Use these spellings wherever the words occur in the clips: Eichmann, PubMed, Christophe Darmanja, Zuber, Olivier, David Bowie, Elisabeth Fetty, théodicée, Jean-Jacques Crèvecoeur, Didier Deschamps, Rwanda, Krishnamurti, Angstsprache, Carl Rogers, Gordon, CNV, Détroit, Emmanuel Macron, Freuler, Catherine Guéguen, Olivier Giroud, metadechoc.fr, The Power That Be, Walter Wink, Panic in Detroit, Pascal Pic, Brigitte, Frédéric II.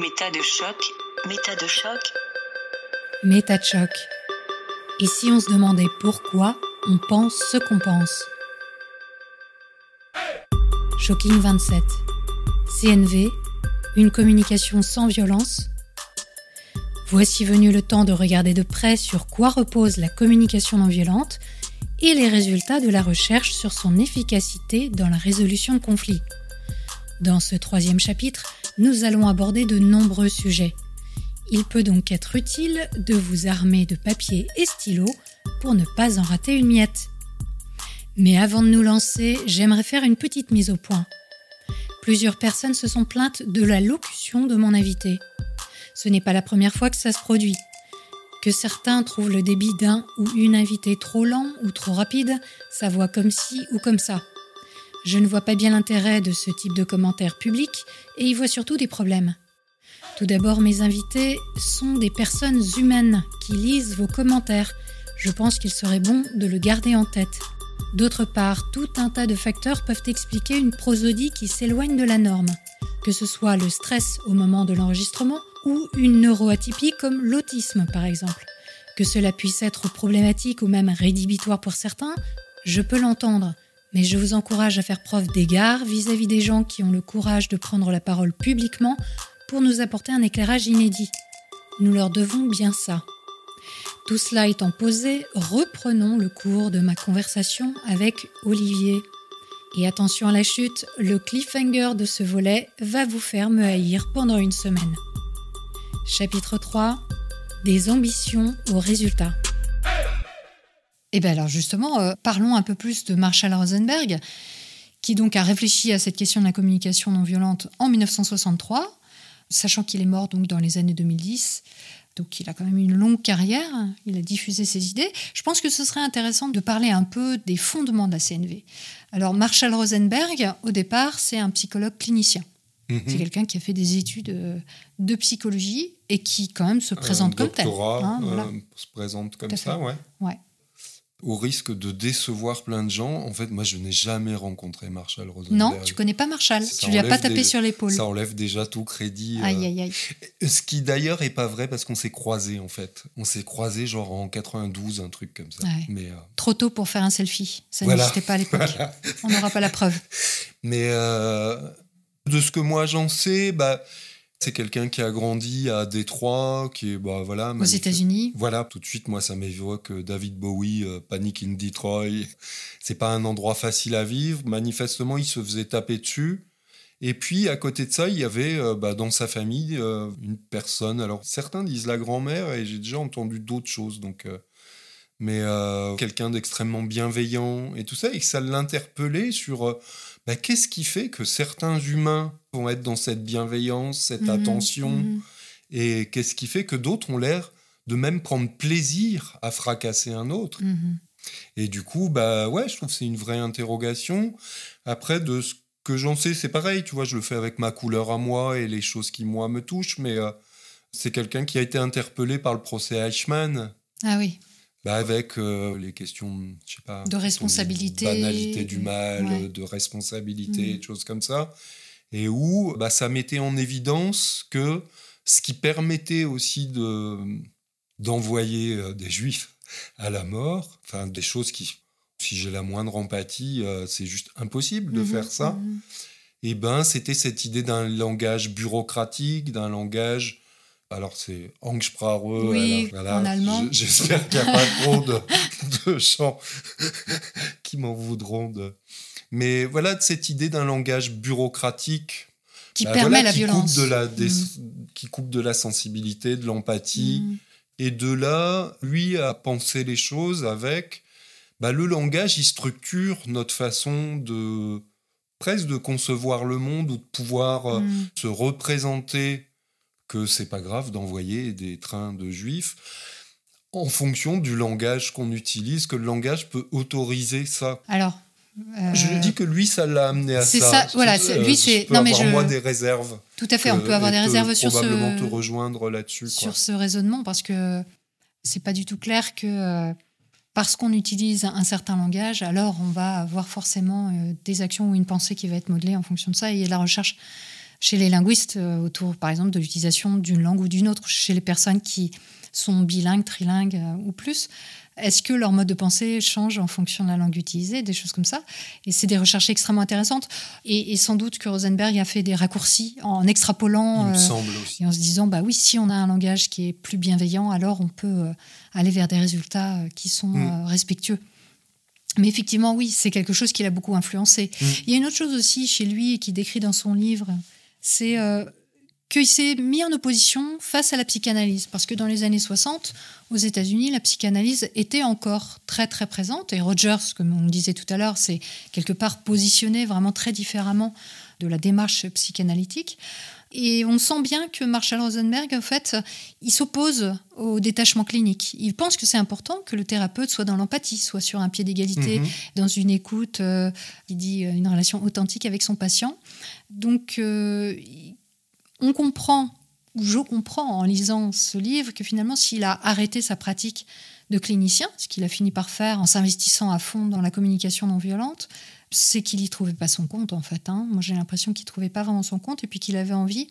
Méta de choc. Et si on se demandait pourquoi on pense ce qu'on pense? Shocking 27. CNV, une communication sans violence. Voici venu le temps de regarder de près sur quoi repose la communication non violente et les résultats de la recherche sur son efficacité dans la résolution de conflits. Dans ce troisième chapitre, nous allons aborder de nombreux sujets. Il peut donc être utile de vous armer de papier et stylo pour ne pas en rater une miette. Mais avant de nous lancer, j'aimerais faire une petite mise au point. Plusieurs personnes se sont plaintes de la locution de mon invité. Ce n'est pas la première fois que ça se produit. Que certains trouvent le débit d'un ou une invitée trop lent ou trop rapide, sa voix comme ci ou comme ça. Je ne vois pas bien l'intérêt de ce type de commentaires publics et y vois surtout des problèmes. Tout d'abord, mes invités sont des personnes humaines qui lisent vos commentaires. Je pense qu'il serait bon de le garder en tête. D'autre part, tout un tas de facteurs peuvent expliquer une prosodie qui s'éloigne de la norme, que ce soit le stress au moment de l'enregistrement ou une neuroatypie comme l'autisme par exemple. Que cela puisse être problématique ou même rédhibitoire pour certains, je peux l'entendre. Mais je vous encourage à faire preuve d'égard vis-à-vis des gens qui ont le courage de prendre la parole publiquement pour nous apporter un éclairage inédit. Nous leur devons bien ça. Tout cela étant posé, reprenons le cours de ma conversation avec Olivier. Et attention à la chute, le cliffhanger de ce volet va vous faire me haïr pendant une semaine. Chapitre 3, des ambitions aux résultats. Et bien alors justement, parlons un peu plus de Marshall Rosenberg, qui donc a réfléchi à cette question de la communication non violente en 1963, sachant qu'il est mort donc dans les années 2010, donc il a quand même une longue carrière, il a diffusé ses idées. Je pense que ce serait intéressant de parler un peu des fondements de la CNV. Alors Marshall Rosenberg, au départ, c'est un psychologue clinicien. C'est quelqu'un qui a fait des études de psychologie et qui quand même se présente comme tel. Un doctorat, voilà. Se présente comme ça, ouais. Au risque de décevoir plein de gens, en fait, moi, je n'ai jamais rencontré Marshall Rosenberg. Non, tu ne connais pas Marshall. Ça, tu ne lui as pas tapé sur l'épaule. Ça enlève déjà tout crédit. Aïe. Ce qui, d'ailleurs, n'est pas vrai parce qu'on s'est croisés, en fait. On s'est croisés, genre, en 92, un truc comme ça. Ouais. Mais, trop tôt pour faire un selfie. Ça n'existait pas à l'époque. On n'aura pas la preuve. Mais de ce que moi, j'en sais... C'est quelqu'un qui a grandi à Détroit, qui est aux États-Unis. Voilà, tout de suite, moi, ça m'évoque David Bowie, Panic in Detroit. C'est pas un endroit facile à vivre. Manifestement, il se faisait taper dessus. Et puis, à côté de ça, il y avait dans sa famille une personne. Alors, certains disent la grand-mère, et j'ai déjà entendu d'autres choses. Donc, quelqu'un d'extrêmement bienveillant et tout ça, et que ça l'interpellait sur qu'est-ce qui fait que certains humains vont être dans cette bienveillance, cette attention, et qu'est-ce qui fait que d'autres ont l'air de même prendre plaisir à fracasser un autre. Et du coup, je trouve que c'est une vraie interrogation. Après, de ce que j'en sais, c'est pareil, tu vois, je le fais avec ma couleur à moi et les choses qui, moi, me touchent, mais c'est quelqu'un qui a été interpellé par le procès Eichmann. Ah oui. Avec les questions, je sais pas... De responsabilité. De banalité du mal, de responsabilité, de choses comme ça. Et où ça mettait en évidence que ce qui permettait aussi d'envoyer des Juifs à la mort, enfin des choses qui, si j'ai la moindre empathie, c'est juste impossible de faire ça, et c'était cette idée d'un langage bureaucratique, d'un langage... Alors, c'est Angstsprache, en allemand. J'espère qu'il n'y a pas trop de gens qui m'en voudront. Mais voilà, de cette idée d'un langage bureaucratique qui permet la violence. Qui coupe de la sensibilité, de l'empathie. Et de là, lui a pensé les choses avec... le langage, il structure notre façon de... presque de concevoir le monde ou de pouvoir se représenter... que c'est pas grave d'envoyer des trains de juifs en fonction du langage qu'on utilise, que le langage peut autoriser ça. Alors, je dis que lui, ça l'a amené à ça. Voilà, lui, c'est. Moi, des réserves. Tout à fait, on peut avoir des réserves sur ce. Probablement te rejoindre là-dessus. Sur ce raisonnement, parce que c'est pas du tout clair que parce qu'on utilise un certain langage, alors on va avoir forcément des actions ou une pensée qui va être modelée en fonction de ça, et la recherche chez les linguistes autour, par exemple, de l'utilisation d'une langue ou d'une autre, chez les personnes qui sont bilingues, trilingues ou plus. Est-ce que leur mode de pensée change en fonction de la langue utilisée, des choses comme ça? Et c'est des recherches extrêmement intéressantes. Et sans doute que Rosenberg a fait des raccourcis en extrapolant. Il me semble aussi. Et en se disant, bah oui, si on a un langage qui est plus bienveillant, alors on peut aller vers des résultats qui sont respectueux. Mais effectivement, oui, c'est quelque chose qui l'a beaucoup influencé. Il y a une autre chose aussi chez lui, et qu'il décrit dans son livre, c'est qu'il s'est mis en opposition face à la psychanalyse. Parce que dans les années 60, aux États-Unis, la psychanalyse était encore très, très présente. Et Rogers, comme on le disait tout à l'heure, s'est quelque part positionné vraiment très différemment de la démarche psychanalytique. Et on sent bien que Marshall Rosenberg, en fait, il s'oppose au détachement clinique. Il pense que c'est important que le thérapeute soit dans l'empathie, soit sur un pied d'égalité, dans une écoute, il dit une relation authentique avec son patient. Donc, on comprend, ou je comprends en lisant ce livre, que finalement, s'il a arrêté sa pratique de clinicien, ce qu'il a fini par faire en s'investissant à fond dans la communication non violente, c'est qu'il n'y trouvait pas son compte, en fait. Moi, j'ai l'impression qu'il ne trouvait pas vraiment son compte et puis qu'il avait envie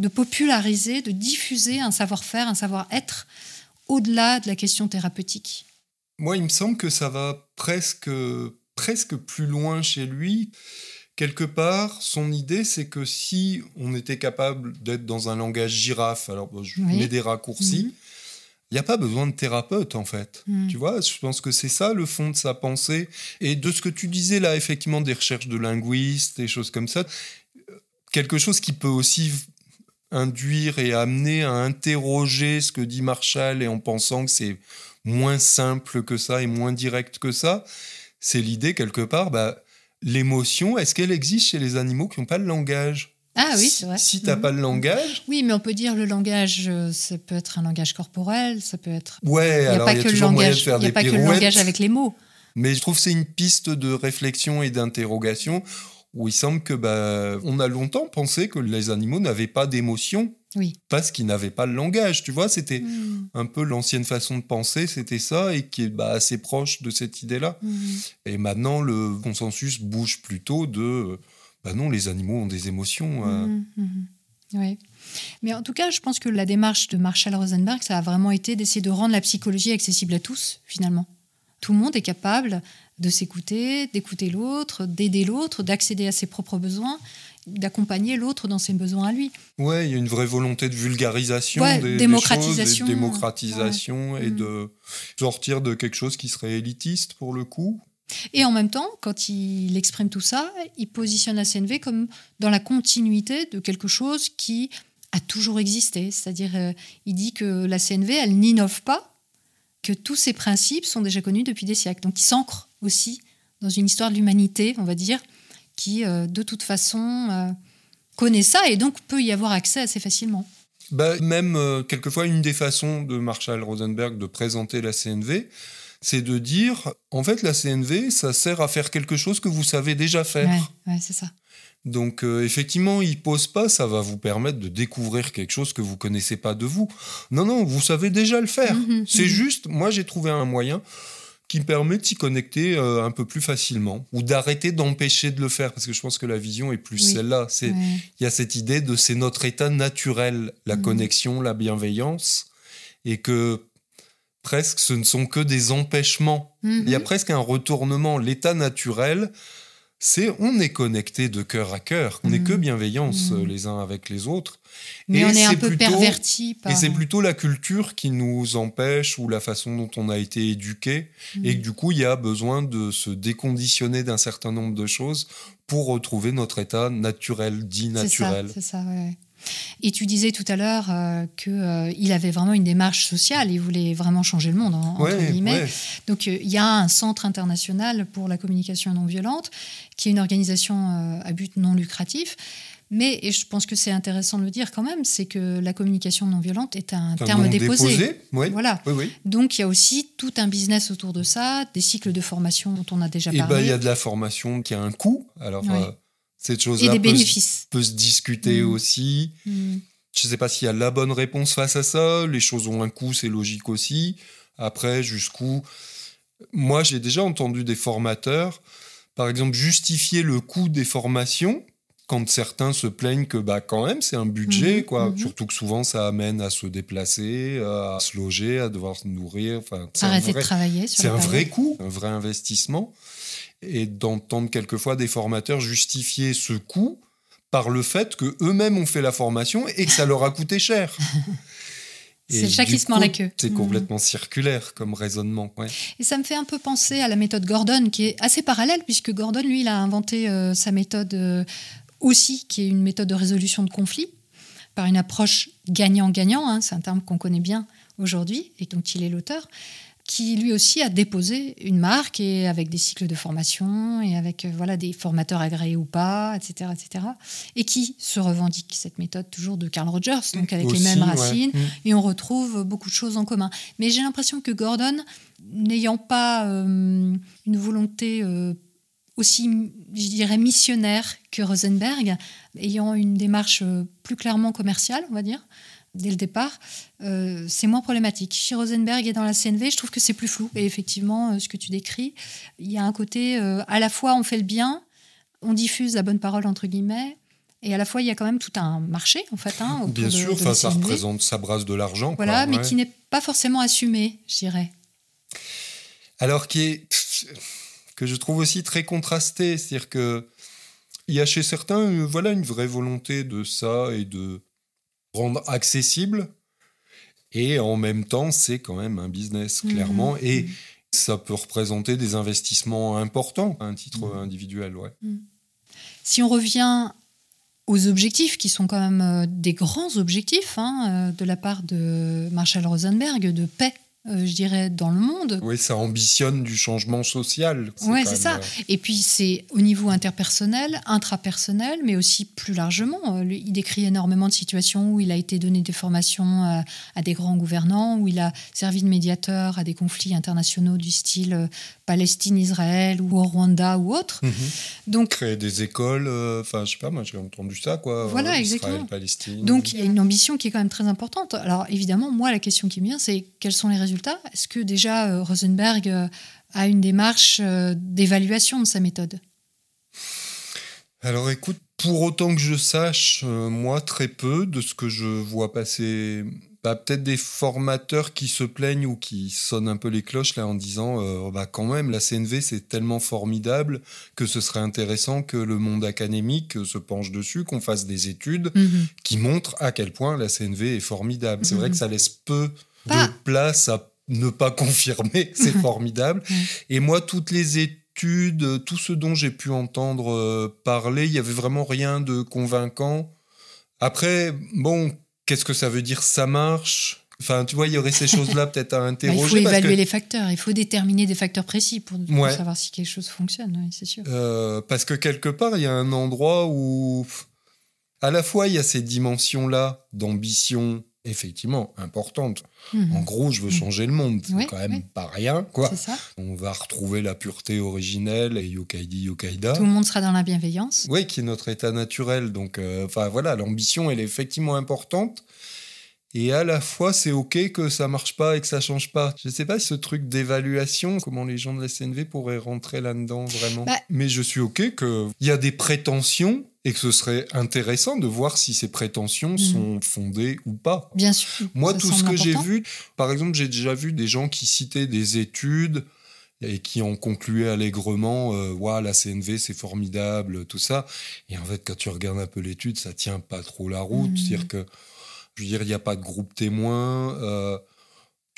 de populariser, de diffuser un savoir-faire, un savoir-être au-delà de la question thérapeutique. Moi, il me semble que ça va presque plus loin chez lui. Quelque part, son idée, c'est que si on était capable d'être dans un langage girafe, alors je mets des raccourcis, il n'y a pas besoin de thérapeute, en fait. Tu vois, je pense que c'est ça, le fond de sa pensée. Et de ce que tu disais, là, effectivement, des recherches de linguistes, des choses comme ça, quelque chose qui peut aussi induire et amener à interroger ce que dit Marshall, et en pensant que c'est moins simple que ça et moins direct que ça, c'est l'idée, quelque part, l'émotion, est-ce qu'elle existe chez les animaux qui n'ont pas le langage ? Ah oui, c'est vrai. Si tu n'as pas le langage... Oui, mais on peut dire le langage, ça peut être un langage corporel, ça peut être... Ouais, il n'y a pas que le langage avec les mots. Mais je trouve que c'est une piste de réflexion et d'interrogation où il semble que on a longtemps pensé que les animaux n'avaient pas d'émotion, parce qu'ils n'avaient pas le langage, tu vois. C'était un peu l'ancienne façon de penser, c'était ça, et qui est assez proche de cette idée-là. Et maintenant, le consensus bouge plutôt de... non, les animaux ont des émotions. Oui. Mais en tout cas, je pense que la démarche de Marshall Rosenberg, ça a vraiment été d'essayer de rendre la psychologie accessible à tous, finalement. Tout le monde est capable de s'écouter, d'écouter l'autre, d'aider l'autre, d'accéder à ses propres besoins, d'accompagner l'autre dans ses besoins à lui. Oui, il y a une vraie volonté de vulgarisation, démocratisation, des choses, et de sortir de quelque chose qui serait élitiste, pour le coup. Et en même temps, quand il exprime tout ça, il positionne la CNV comme dans la continuité de quelque chose qui a toujours existé. C'est-à-dire, il dit que la CNV, elle n'innove pas, que tous ses principes sont déjà connus depuis des siècles. Donc, il s'ancre aussi dans une histoire de l'humanité, on va dire, qui, de toute façon, connaît ça et donc peut y avoir accès assez facilement. Même, quelquefois, une des façons de Marshall Rosenberg de présenter la CNV, c'est de dire, en fait, la CNV, ça sert à faire quelque chose que vous savez déjà faire. Oui, c'est ça. Donc, effectivement, il ne pose pas, ça va vous permettre de découvrir quelque chose que vous ne connaissez pas de vous. Non, vous savez déjà le faire. C'est juste, moi, j'ai trouvé un moyen qui me permet de s'y connecter un peu plus facilement, ou d'arrêter d'empêcher de le faire, parce que je pense que la vision est plus celle-là. Il y a cette idée de c'est notre état naturel, la connexion, la bienveillance, et que... presque, ce ne sont que des empêchements. Il y a presque un retournement. L'état naturel, c'est on est connecté de cœur à cœur. On n'est que bienveillance les uns avec les autres. Mais on est un peu perverti. Et c'est plutôt la culture qui nous empêche, ou la façon dont on a été éduqué. Et que, du coup, il y a besoin de se déconditionner d'un certain nombre de choses pour retrouver notre état naturel, dit naturel. C'est ça. Et tu disais tout à l'heure qu'il avait vraiment une démarche sociale, il voulait vraiment changer le monde, entre guillemets. Donc, il y a un centre international pour la communication non violente, qui est une organisation à but non lucratif. Mais, et je pense que c'est intéressant de le dire quand même, c'est que la communication non violente est un terme déposé. Voilà. Donc, il y a aussi tout un business autour de ça, des cycles de formation dont on a déjà parlé. Et il y a de la formation qui a un coût. Alors... cette chose-là peut se discuter aussi. Je ne sais pas s'il y a la bonne réponse face à ça. Les choses ont un coût, c'est logique aussi. Après, jusqu'où... Moi, j'ai déjà entendu des formateurs, par exemple, justifier le coût des formations quand certains se plaignent que bah, quand même, c'est un budget, quoi. Surtout que souvent, ça amène à se déplacer, à se loger, à devoir se nourrir. Enfin, arrêter de travailler. C'est un vrai coût, un vrai investissement. Et d'entendre quelquefois des formateurs justifier ce coût par le fait qu'eux-mêmes ont fait la formation et que ça leur a coûté cher. C'est le chat qui se mord la queue. C'est complètement circulaire comme raisonnement. Ouais. Et ça me fait un peu penser à la méthode Gordon, qui est assez parallèle, puisque Gordon, lui, il a inventé sa méthode aussi, qui est une méthode de résolution de conflits, par une approche gagnant-gagnant, hein, c'est un terme qu'on connaît bien aujourd'hui, et dont il est l'auteur, qui lui aussi a déposé une marque, et avec des cycles de formation, et avec des formateurs agréés ou pas, etc., etc. Et qui se revendique cette méthode toujours de Carl Rogers, donc avec aussi, les mêmes racines, et on retrouve beaucoup de choses en commun. Mais j'ai l'impression que Gordon, n'ayant pas une volonté aussi, je dirais, missionnaire que Rosenberg, ayant une démarche plus clairement commerciale, on va dire, dès le départ, c'est moins problématique. Chez Rosenberg et dans la CNV, je trouve que c'est plus flou. Et effectivement, ce que tu décris, il y a un côté, à la fois on fait le bien, on diffuse la bonne parole, entre guillemets, et à la fois il y a quand même tout un marché, en fait. Hein, bien sûr, de ça représente, ça brasse de l'argent. Voilà, quoi, mais qui n'est pas forcément assumé, je dirais. Alors, que je trouve aussi très contrasté. C'est-à-dire qu'il y a chez certains une vraie volonté de ça et de rendre accessible, et en même temps c'est quand même un business clairement, et ça peut représenter des investissements importants à un titre individuel. Si on revient aux objectifs, qui sont quand même des grands objectifs de la part de Marshall Rosenberg, de paix, je dirais, dans le monde. Oui, ça ambitionne du changement social. Oui, c'est ça. Et puis, c'est au niveau interpersonnel, intrapersonnel, mais aussi plus largement. Il décrit énormément de situations où il a été donné des formations à des grands gouvernants, où il a servi de médiateur à des conflits internationaux du style Palestine-Israël ou Rwanda ou autre. Donc, créer des écoles, j'ai entendu ça, quoi. Voilà, exactement. Palestine. Donc, il y a une ambition qui est quand même très importante. Alors, évidemment, moi, la question qui me vient, c'est quels sont les résultats? Est-ce que déjà Rosenberg a une démarche d'évaluation de sa méthode? Alors écoute, pour autant que je sache, moi très peu de ce que je vois passer. Peut-être des formateurs qui se plaignent ou qui sonnent un peu les cloches là, en disant quand même la CNV c'est tellement formidable que ce serait intéressant que le monde académique se penche dessus, qu'on fasse des études qui montrent à quel point la CNV est formidable. C'est vrai que ça laisse peu de place à ne pas confirmer, c'est formidable. Et moi, toutes les études, tout ce dont j'ai pu entendre parler, il n'y avait vraiment rien de convaincant. Après, qu'est-ce que ça veut dire ça marche ? Enfin, tu vois, il y aurait ces choses-là peut-être à interroger. Il faut évaluer les facteurs, il faut déterminer des facteurs précis pour savoir si quelque chose fonctionne, c'est sûr. Parce que quelque part, il y a un endroit où, à la fois, il y a ces dimensions-là d'ambition, effectivement importante. En gros, je veux changer le monde. C'est quand même pas rien, quoi. C'est ça. On va retrouver la pureté originelle et yokaidi, yokaida. Tout le monde sera dans la bienveillance. Oui, qui est notre état naturel. Donc, l'ambition, elle est effectivement importante. Et à la fois, c'est OK que ça marche pas et que ça change pas. Je sais pas, ce truc d'évaluation, comment les gens de la CNV pourraient rentrer là-dedans, vraiment. Mais je suis OK qu'il y a des prétentions et que ce serait intéressant de voir si ces prétentions sont fondées ou pas. Bien sûr. Moi, tout ce que j'ai vu, par exemple, j'ai déjà vu des gens qui citaient des études et qui en concluaient allègrement « Waouh, la CNV, c'est formidable, tout ça ». Et en fait, quand tu regardes un peu l'étude, ça tient pas trop la route. C'est-à-dire que, je veux dire, il n'y a pas de groupe témoin.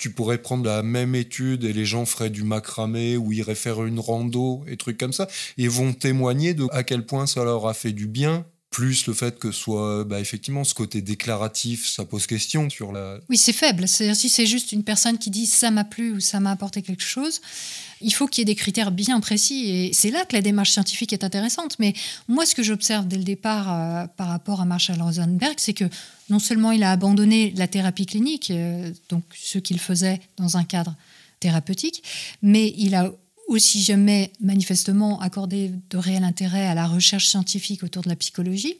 Tu pourrais prendre la même étude et les gens feraient du macramé ou iraient faire une rando et trucs comme ça, et vont témoigner de à quel point ça leur a fait du bien, plus le fait que soit effectivement ce côté déclaratif, ça pose question sur la... Oui, c'est faible. C'est-à-dire, si c'est juste une personne qui dit « ça m'a plu » ou « ça m'a apporté quelque chose », il faut qu'il y ait des critères bien précis, et c'est là que la démarche scientifique est intéressante. Mais moi, ce que j'observe dès le départ par rapport à Marshall Rosenberg, c'est que non seulement il a abandonné la thérapie clinique, donc ce qu'il faisait dans un cadre thérapeutique, mais il a ou si jamais manifestement accorder de réel intérêt à la recherche scientifique autour de la psychologie,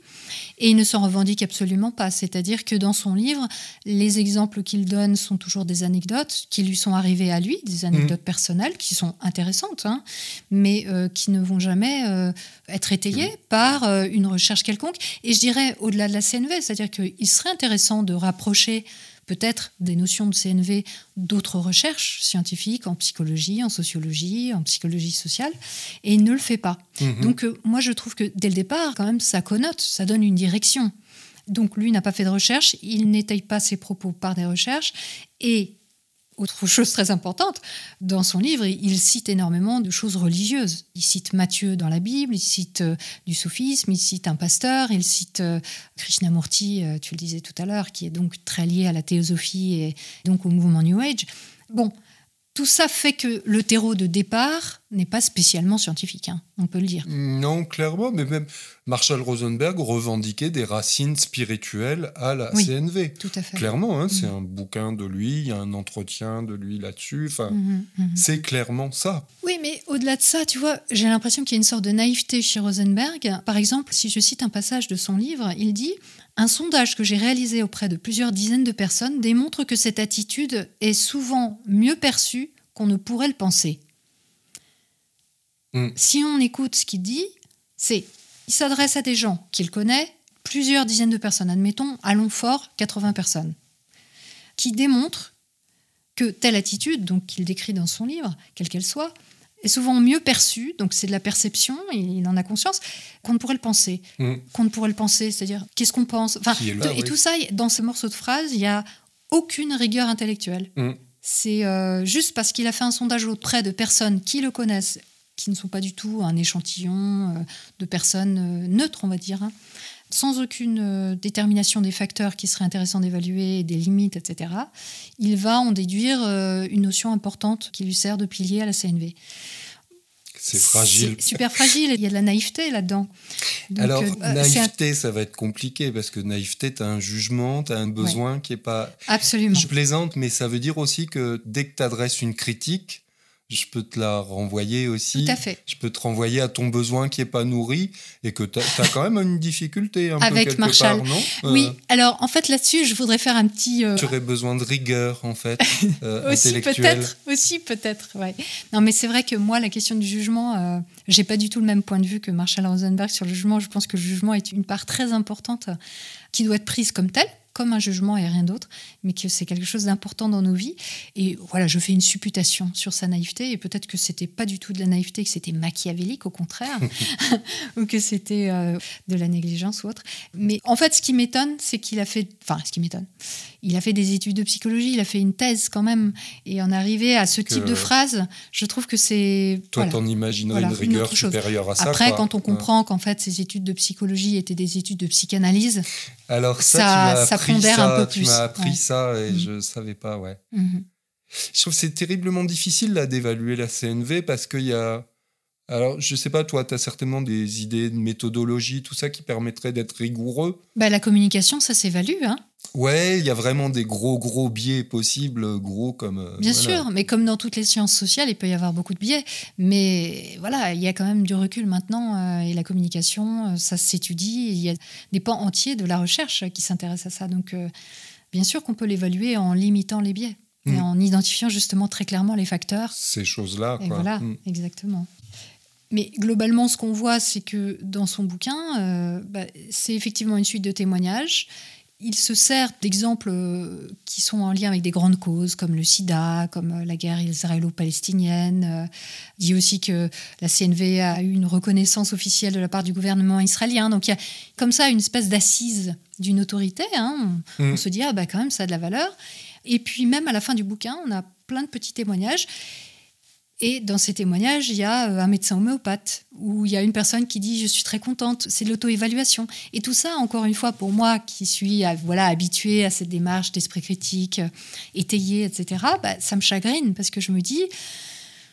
et il ne s'en revendique absolument pas. C'est-à-dire que dans son livre, les exemples qu'il donne sont toujours des anecdotes qui lui sont arrivées à lui, des anecdotes personnelles qui sont intéressantes, hein, mais qui ne vont jamais être étayées par une recherche quelconque. Et je dirais, au-delà de la CNV, c'est-à-dire qu'il serait intéressant de rapprocher peut-être des notions de CNV d'autres recherches scientifiques en psychologie, en sociologie, en psychologie sociale, et il ne le fait pas. Donc moi je trouve que dès le départ, quand même, ça connote, ça donne une direction. Donc lui n'a pas fait de recherche, il n'étaye pas ses propos par des recherches, et autre chose très importante, dans son livre, il cite énormément de choses religieuses. Il cite Matthieu dans la Bible, il cite du soufisme, il cite un pasteur, il cite Krishnamurti, tu le disais tout à l'heure, qui est donc très lié à la théosophie et donc au mouvement New Age. Bon, tout ça fait que le terreau de départ n'est pas spécialement scientifique, hein, on peut le dire. Non, clairement, mais même Marshall Rosenberg revendiquait des racines spirituelles à la CNV. Tout à fait. Clairement, hein, c'est un bouquin de lui, il y a un entretien de lui là-dessus, enfin, c'est clairement ça. Oui, mais au-delà de ça, tu vois, j'ai l'impression qu'il y a une sorte de naïveté chez Rosenberg. Par exemple, si je cite un passage de son livre, il dit « Un sondage que j'ai réalisé auprès de plusieurs dizaines de personnes démontre que cette attitude est souvent mieux perçue qu'on ne pourrait le penser. » Si on écoute ce qu'il dit, c'est il s'adresse à des gens qu'il connaît, plusieurs dizaines de personnes, admettons, à Longfort, 80 personnes, qui démontrent que telle attitude, donc qu'il décrit dans son livre, quelle qu'elle soit, est souvent mieux perçue, donc c'est de la perception, il en a conscience, qu'on ne pourrait le penser. Qu'on ne pourrait le penser, c'est-à-dire qu'est-ce qu'on pense, enfin, et tout ça, dans ce morceau de phrase, il n'y a aucune rigueur intellectuelle. C'est juste parce qu'il a fait un sondage auprès de personnes qui le connaissent, qui ne sont pas du tout un échantillon de personnes neutres, on va dire, hein, sans aucune détermination des facteurs qui seraient intéressants d'évaluer, des limites, etc., il va en déduire une notion importante qui lui sert de pilier à la CNV. C'est fragile. C'est super fragile, il y a de la naïveté là-dedans. Donc, alors, naïveté, ça va être compliqué, parce que naïveté, tu as un jugement, tu as un besoin qui n'est pas... Absolument. Je plaisante, mais ça veut dire aussi que dès que tu adresses une critique, je peux te la renvoyer aussi. Tout à fait. Je peux te renvoyer à ton besoin qui n'est pas nourri et que tu as quand même une difficulté un avec peu quelque Marshall. Part, non ? Oui, alors en fait là-dessus, je voudrais faire un petit... Tu aurais besoin de rigueur en fait, intellectuelle. Aussi peut-être, ouais. Non mais c'est vrai que moi, la question du jugement, je n'ai pas du tout le même point de vue que Marshall Rosenberg sur le jugement. Je pense que le jugement est une part très importante qui doit être prise comme telle, comme un jugement et rien d'autre, mais que c'est quelque chose d'important dans nos vies. Et voilà, je fais une supputation sur sa naïveté, et peut-être que c'était pas du tout de la naïveté, que c'était machiavélique, au contraire, ou que c'était de la négligence ou autre. Mais en fait, ce qui m'étonne, c'est qu'il a fait... Enfin, ce qui m'étonne. Il a fait des études de psychologie, il a fait une thèse quand même, et en arriver à ce type de phrase, je trouve que c'est... Toi, voilà, t'en imaginerais une rigueur supérieure à ça. Après, quand on comprend qu'en fait, ces études de psychologie étaient des études de psychanalyse... Alors ça un peu plus. Tu m'as appris ça et je ne savais pas, Je trouve que c'est terriblement difficile là, d'évaluer la CNV parce qu'il y a... Alors, je ne sais pas, toi, tu as certainement des idées de méthodologie, tout ça qui permettrait d'être rigoureux. Bah, la communication, ça s'évalue, hein. Ouais, il y a vraiment des gros biais possibles, gros comme... Bien sûr, mais comme dans toutes les sciences sociales, il peut y avoir beaucoup de biais. Mais voilà, il y a quand même du recul maintenant. Et la communication, ça s'étudie. Il y a des pans entiers de la recherche qui s'intéressent à ça. Donc, bien sûr qu'on peut l'évaluer en limitant les biais. Et en identifiant justement très clairement les facteurs. Ces choses-là, et quoi. Voilà, exactement. Mais globalement, ce qu'on voit, c'est que dans son bouquin, c'est effectivement une suite de témoignages. Il se sert d'exemples qui sont en lien avec des grandes causes, comme le sida, comme la guerre israélo-palestinienne. Il dit aussi que la CNV a eu une reconnaissance officielle de la part du gouvernement israélien. Donc il y a comme ça une espèce d'assise d'une autorité. Hein. On se dit, ah bah quand même, ça a de la valeur. Et puis même à la fin du bouquin, on a plein de petits témoignages. Et dans ces témoignages, il y a un médecin homéopathe, où il y a une personne qui dit « je suis très contente », c'est de l'auto-évaluation. Et tout ça, encore une fois, pour moi, qui suis habituée à cette démarche d'esprit critique, étayée, etc., ça me chagrine, parce que je me dis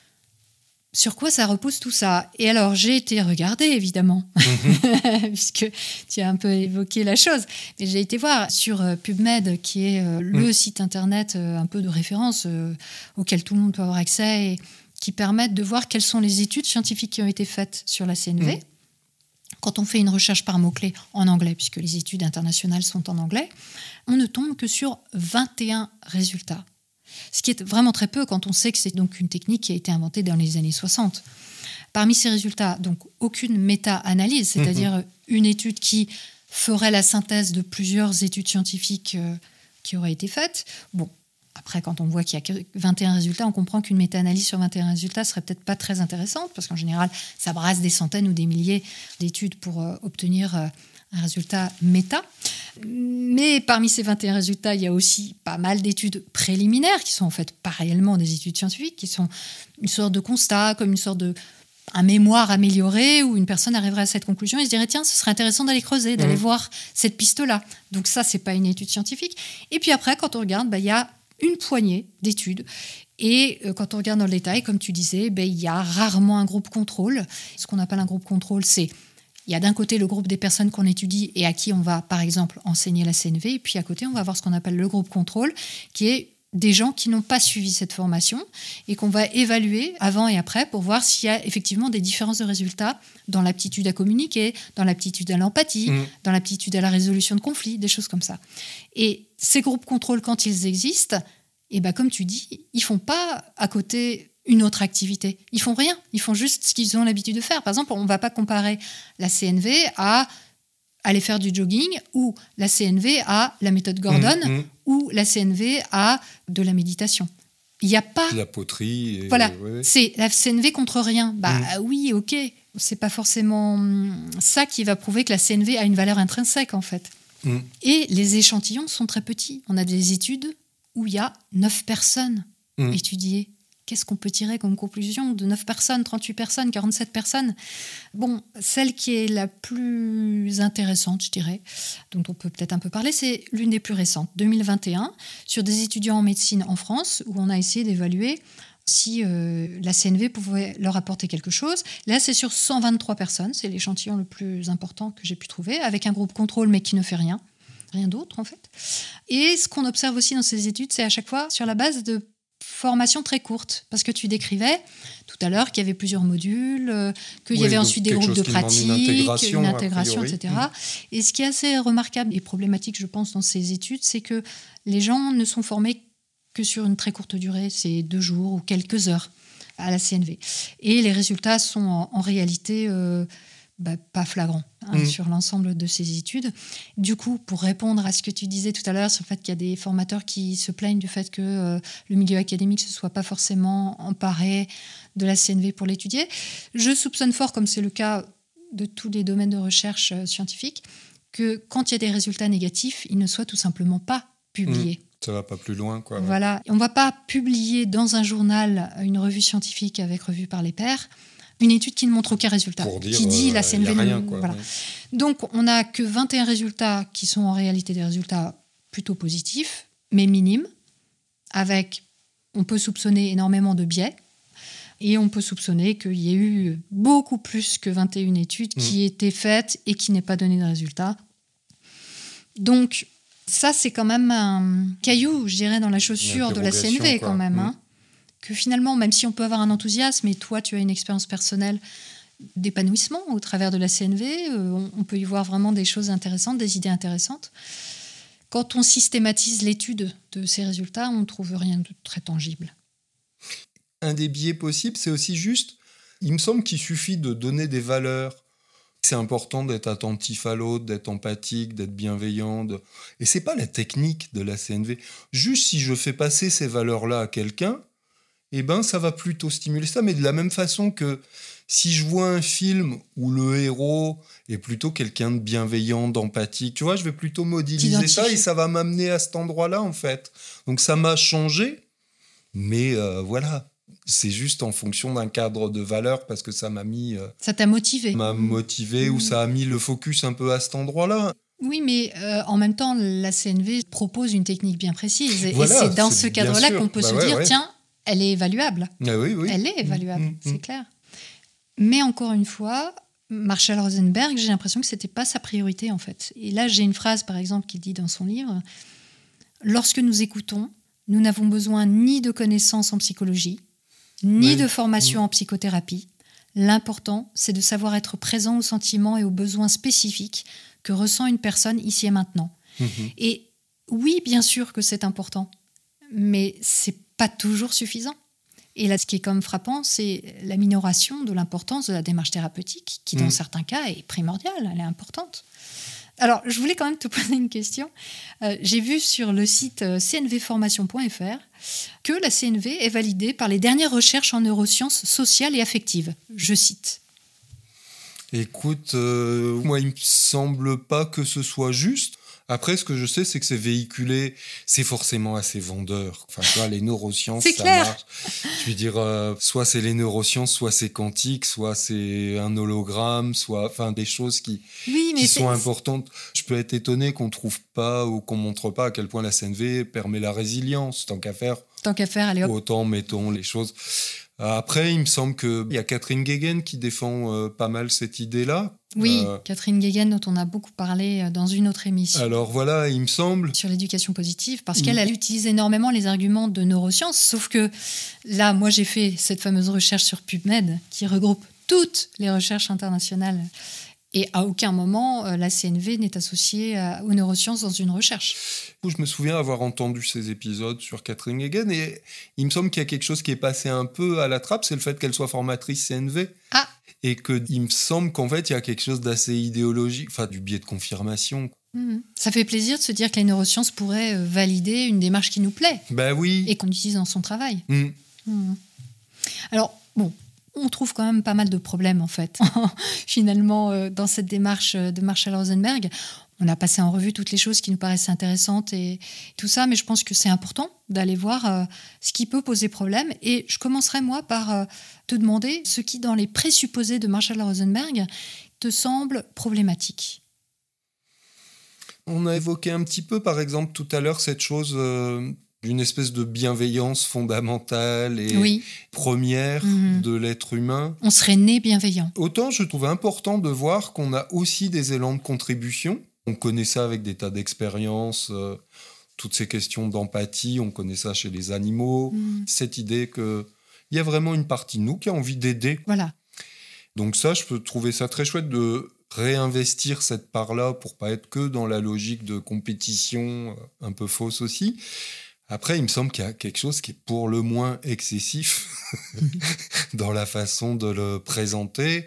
« sur quoi ça repose tout ça ?» Et alors, j'ai été regardée, évidemment, puisque tu as un peu évoqué la chose, mais j'ai été voir sur PubMed, qui est le site internet un peu de référence auquel tout le monde peut avoir accès, et qui permettent de voir quelles sont les études scientifiques qui ont été faites sur la CNV. Mmh. Quand on fait une recherche par mots-clés en anglais, puisque les études internationales sont en anglais, on ne tombe que sur 21 résultats. Ce qui est vraiment très peu quand on sait que c'est donc une technique qui a été inventée dans les années 60. Parmi ces résultats, donc aucune méta-analyse, c'est-à-dire une étude qui ferait la synthèse de plusieurs études scientifiques qui auraient été faites. Bon, après, quand on voit qu'il y a 21 résultats, on comprend qu'une méta-analyse sur 21 résultats serait peut-être pas très intéressante, parce qu'en général, ça brasse des centaines ou des milliers d'études pour obtenir un résultat méta. Mais parmi ces 21 résultats, il y a aussi pas mal d'études préliminaires qui sont en fait pas réellement des études scientifiques, qui sont une sorte de constat, comme une sorte de un mémoire amélioré où une personne arriverait à cette conclusion et se dirait « Tiens, ce serait intéressant d'aller creuser, d'aller voir cette piste-là. » Donc ça, c'est pas une étude scientifique. Et puis après, quand on regarde, il y a une poignée d'études. Et quand on regarde dans le détail, comme tu disais, il y a rarement un groupe contrôle. Ce qu'on appelle un groupe contrôle, c'est il y a d'un côté le groupe des personnes qu'on étudie et à qui on va, par exemple, enseigner la CNV. Et puis à côté, on va avoir ce qu'on appelle le groupe contrôle, qui est des gens qui n'ont pas suivi cette formation et qu'on va évaluer avant et après pour voir s'il y a effectivement des différences de résultats dans l'aptitude à communiquer, dans l'aptitude à l'empathie, dans l'aptitude à la résolution de conflits, des choses comme ça. Et ces groupes contrôles, quand ils existent, et comme tu dis, ils ne font pas à côté une autre activité. Ils ne font rien. Ils font juste ce qu'ils ont l'habitude de faire. Par exemple, on ne va pas comparer la CNV à aller faire du jogging, ou la CNV à la méthode Gordon, ou la CNV à de la méditation. Il n'y a pas... La poterie... Et... Voilà, ouais. C'est la CNV contre rien. Oui, ok, c'est pas forcément ça qui va prouver que la CNV a une valeur intrinsèque, en fait. Et les échantillons sont très petits. On a des études où il y a 9 personnes étudiées. Qu'est-ce qu'on peut tirer comme conclusion de 9 personnes, 38 personnes, 47 personnes? Bon, celle qui est la plus intéressante, je dirais, dont on peut peut-être un peu parler, c'est l'une des plus récentes, 2021, sur des étudiants en médecine en France, où on a essayé d'évaluer si la CNV pouvait leur apporter quelque chose. Là, c'est sur 123 personnes, c'est l'échantillon le plus important que j'ai pu trouver, avec un groupe contrôle, mais qui ne fait rien, rien d'autre en fait. Et ce qu'on observe aussi dans ces études, c'est à chaque fois sur la base de formation très courte, parce que tu décrivais tout à l'heure qu'il y avait plusieurs modules, qu'il y avait ensuite des groupes de pratique, une intégration etc. Et ce qui est assez remarquable et problématique, je pense, dans ces études, c'est que les gens ne sont formés que sur une très courte durée, c'est 2 jours ou quelques heures à la CNV. Et les résultats sont en réalité pas flagrants sur l'ensemble de ces études. Du coup, pour répondre à ce que tu disais tout à l'heure sur le fait qu'il y a des formateurs qui se plaignent du fait que le milieu académique ne se soit pas forcément emparé de la CNV pour l'étudier, je soupçonne fort, comme c'est le cas de tous les domaines de recherche scientifique, que quand il y a des résultats négatifs, ils ne soient tout simplement pas publiés. Ça ne va pas plus loin, quoi. Voilà. On ne va pas publier dans un journal, une revue scientifique avec Revue par les pairs, une étude qui ne montre aucun résultat, qui dit la CNV... Rien, quoi, voilà. Ouais. Donc, on n'a que 21 résultats qui sont en réalité des résultats plutôt positifs, mais minimes, avec... On peut soupçonner énormément de biais, et on peut soupçonner qu'il y a eu beaucoup plus que 21 études qui étaient faites et qui n'aient pas donné de résultats. Donc, ça, c'est quand même un caillou, je dirais, dans la chaussure de la CNV, quoi. Quand même, que finalement, même si on peut avoir un enthousiasme, et toi, tu as une expérience personnelle d'épanouissement au travers de la CNV, on peut y voir vraiment des choses intéressantes, des idées intéressantes. Quand on systématise l'étude de ces résultats, on ne trouve rien de très tangible. Un des biais possibles, c'est aussi juste, il me semble qu'il suffit de donner des valeurs. C'est important d'être attentif à l'autre, d'être empathique, d'être bienveillant. Et ce n'est pas la technique de la CNV. Juste si je fais passer ces valeurs-là à quelqu'un, ça va plutôt stimuler ça. Mais de la même façon que si je vois un film où le héros est plutôt quelqu'un de bienveillant, d'empathique, tu vois, je vais plutôt modéliser ça et ça va m'amener à cet endroit-là, en fait. Donc, ça m'a changé, mais voilà, c'est juste en fonction d'un cadre de valeur parce que ça m'a mis... ça t'a motivé. Ça m'a motivé ou ça a mis le focus un peu à cet endroit-là. Oui, mais en même temps, la CNV propose une technique bien précise. Voilà, et c'est dans ce cadre-là qu'on peut se dire, tiens, elle est évaluable. Ah oui. Elle est évaluable, c'est clair. Mais encore une fois, Marshall Rosenberg, j'ai l'impression que ce n'était pas sa priorité, en fait. Et là, j'ai une phrase, par exemple, qu'il dit dans son livre. « Lorsque nous écoutons, nous n'avons besoin ni de connaissances en psychologie, ni de formation en psychothérapie. L'important, c'est de savoir être présent aux sentiments et aux besoins spécifiques que ressent une personne ici et maintenant. Mmh. Et oui, bien sûr que c'est important, mais c'est pas toujours suffisant. Et là, ce qui est quand même frappant, c'est la minoration de l'importance de la démarche thérapeutique, qui dans certains cas est primordiale, elle est importante. Alors, je voulais quand même te poser une question. J'ai vu sur le site cnvformation.fr que la CNV est validée par les dernières recherches en neurosciences sociales et affectives. Je cite. Écoute, moi, il ne me semble pas que ce soit juste. Après, ce que je sais, c'est que c'est véhiculé, c'est forcément assez vendeur. Enfin, tu vois, les neurosciences, ça marche. Je veux dire, soit c'est les neurosciences, soit c'est quantique, soit c'est un hologramme, soit enfin, des choses qui sont importantes. Je peux être étonné qu'on ne trouve pas ou qu'on ne montre pas à quel point la CNV permet la résilience. Tant qu'à faire, allez hop. Autant mettons les choses... Après, il me semble qu'il y a Catherine Guéguen qui défend pas mal cette idée-là. Oui, Catherine Guéguen, dont on a beaucoup parlé dans une autre émission. Alors voilà, il me semble... Sur l'éducation positive, parce qu'elle utilise énormément les arguments de neurosciences, sauf que là, moi, j'ai fait cette fameuse recherche sur PubMed, qui regroupe toutes les recherches internationales. Et à aucun moment, la CNV n'est associée aux neurosciences dans une recherche. Je me souviens avoir entendu ces épisodes sur Catherine Guéguen et il me semble qu'il y a quelque chose qui est passé un peu à la trappe, c'est le fait qu'elle soit formatrice CNV. Ah. Et qu'il me semble qu'en fait, il y a quelque chose d'assez idéologique, enfin du biais de confirmation. Ça fait plaisir de se dire que les neurosciences pourraient valider une démarche qui nous plaît. Ben oui. Et qu'on utilise dans son travail. Alors, bon... On trouve quand même pas mal de problèmes, en fait. Finalement, dans cette démarche de Marshall Rosenberg, on a passé en revue toutes les choses qui nous paraissaient intéressantes et tout ça, mais je pense que c'est important d'aller voir ce qui peut poser problème. Et je commencerai, moi, par te demander ce qui, dans les présupposés de Marshall Rosenberg, te semble problématique. On a évoqué un petit peu, par exemple, tout à l'heure, cette chose... d'une espèce de bienveillance fondamentale et première de l'être humain. On serait né bienveillant. Autant je trouve important de voir qu'on a aussi des élans de contribution. On connaît ça avec des tas d'expériences, toutes ces questions d'empathie, on connaît ça chez les animaux. Cette idée qu'il y a vraiment une partie de nous qui a envie d'aider. Voilà. Donc ça, je peux trouver ça très chouette de réinvestir cette part-là pour pas être que dans la logique de compétition un peu fausse aussi. Après, il me semble qu'il y a quelque chose qui est pour le moins excessif dans la façon de le présenter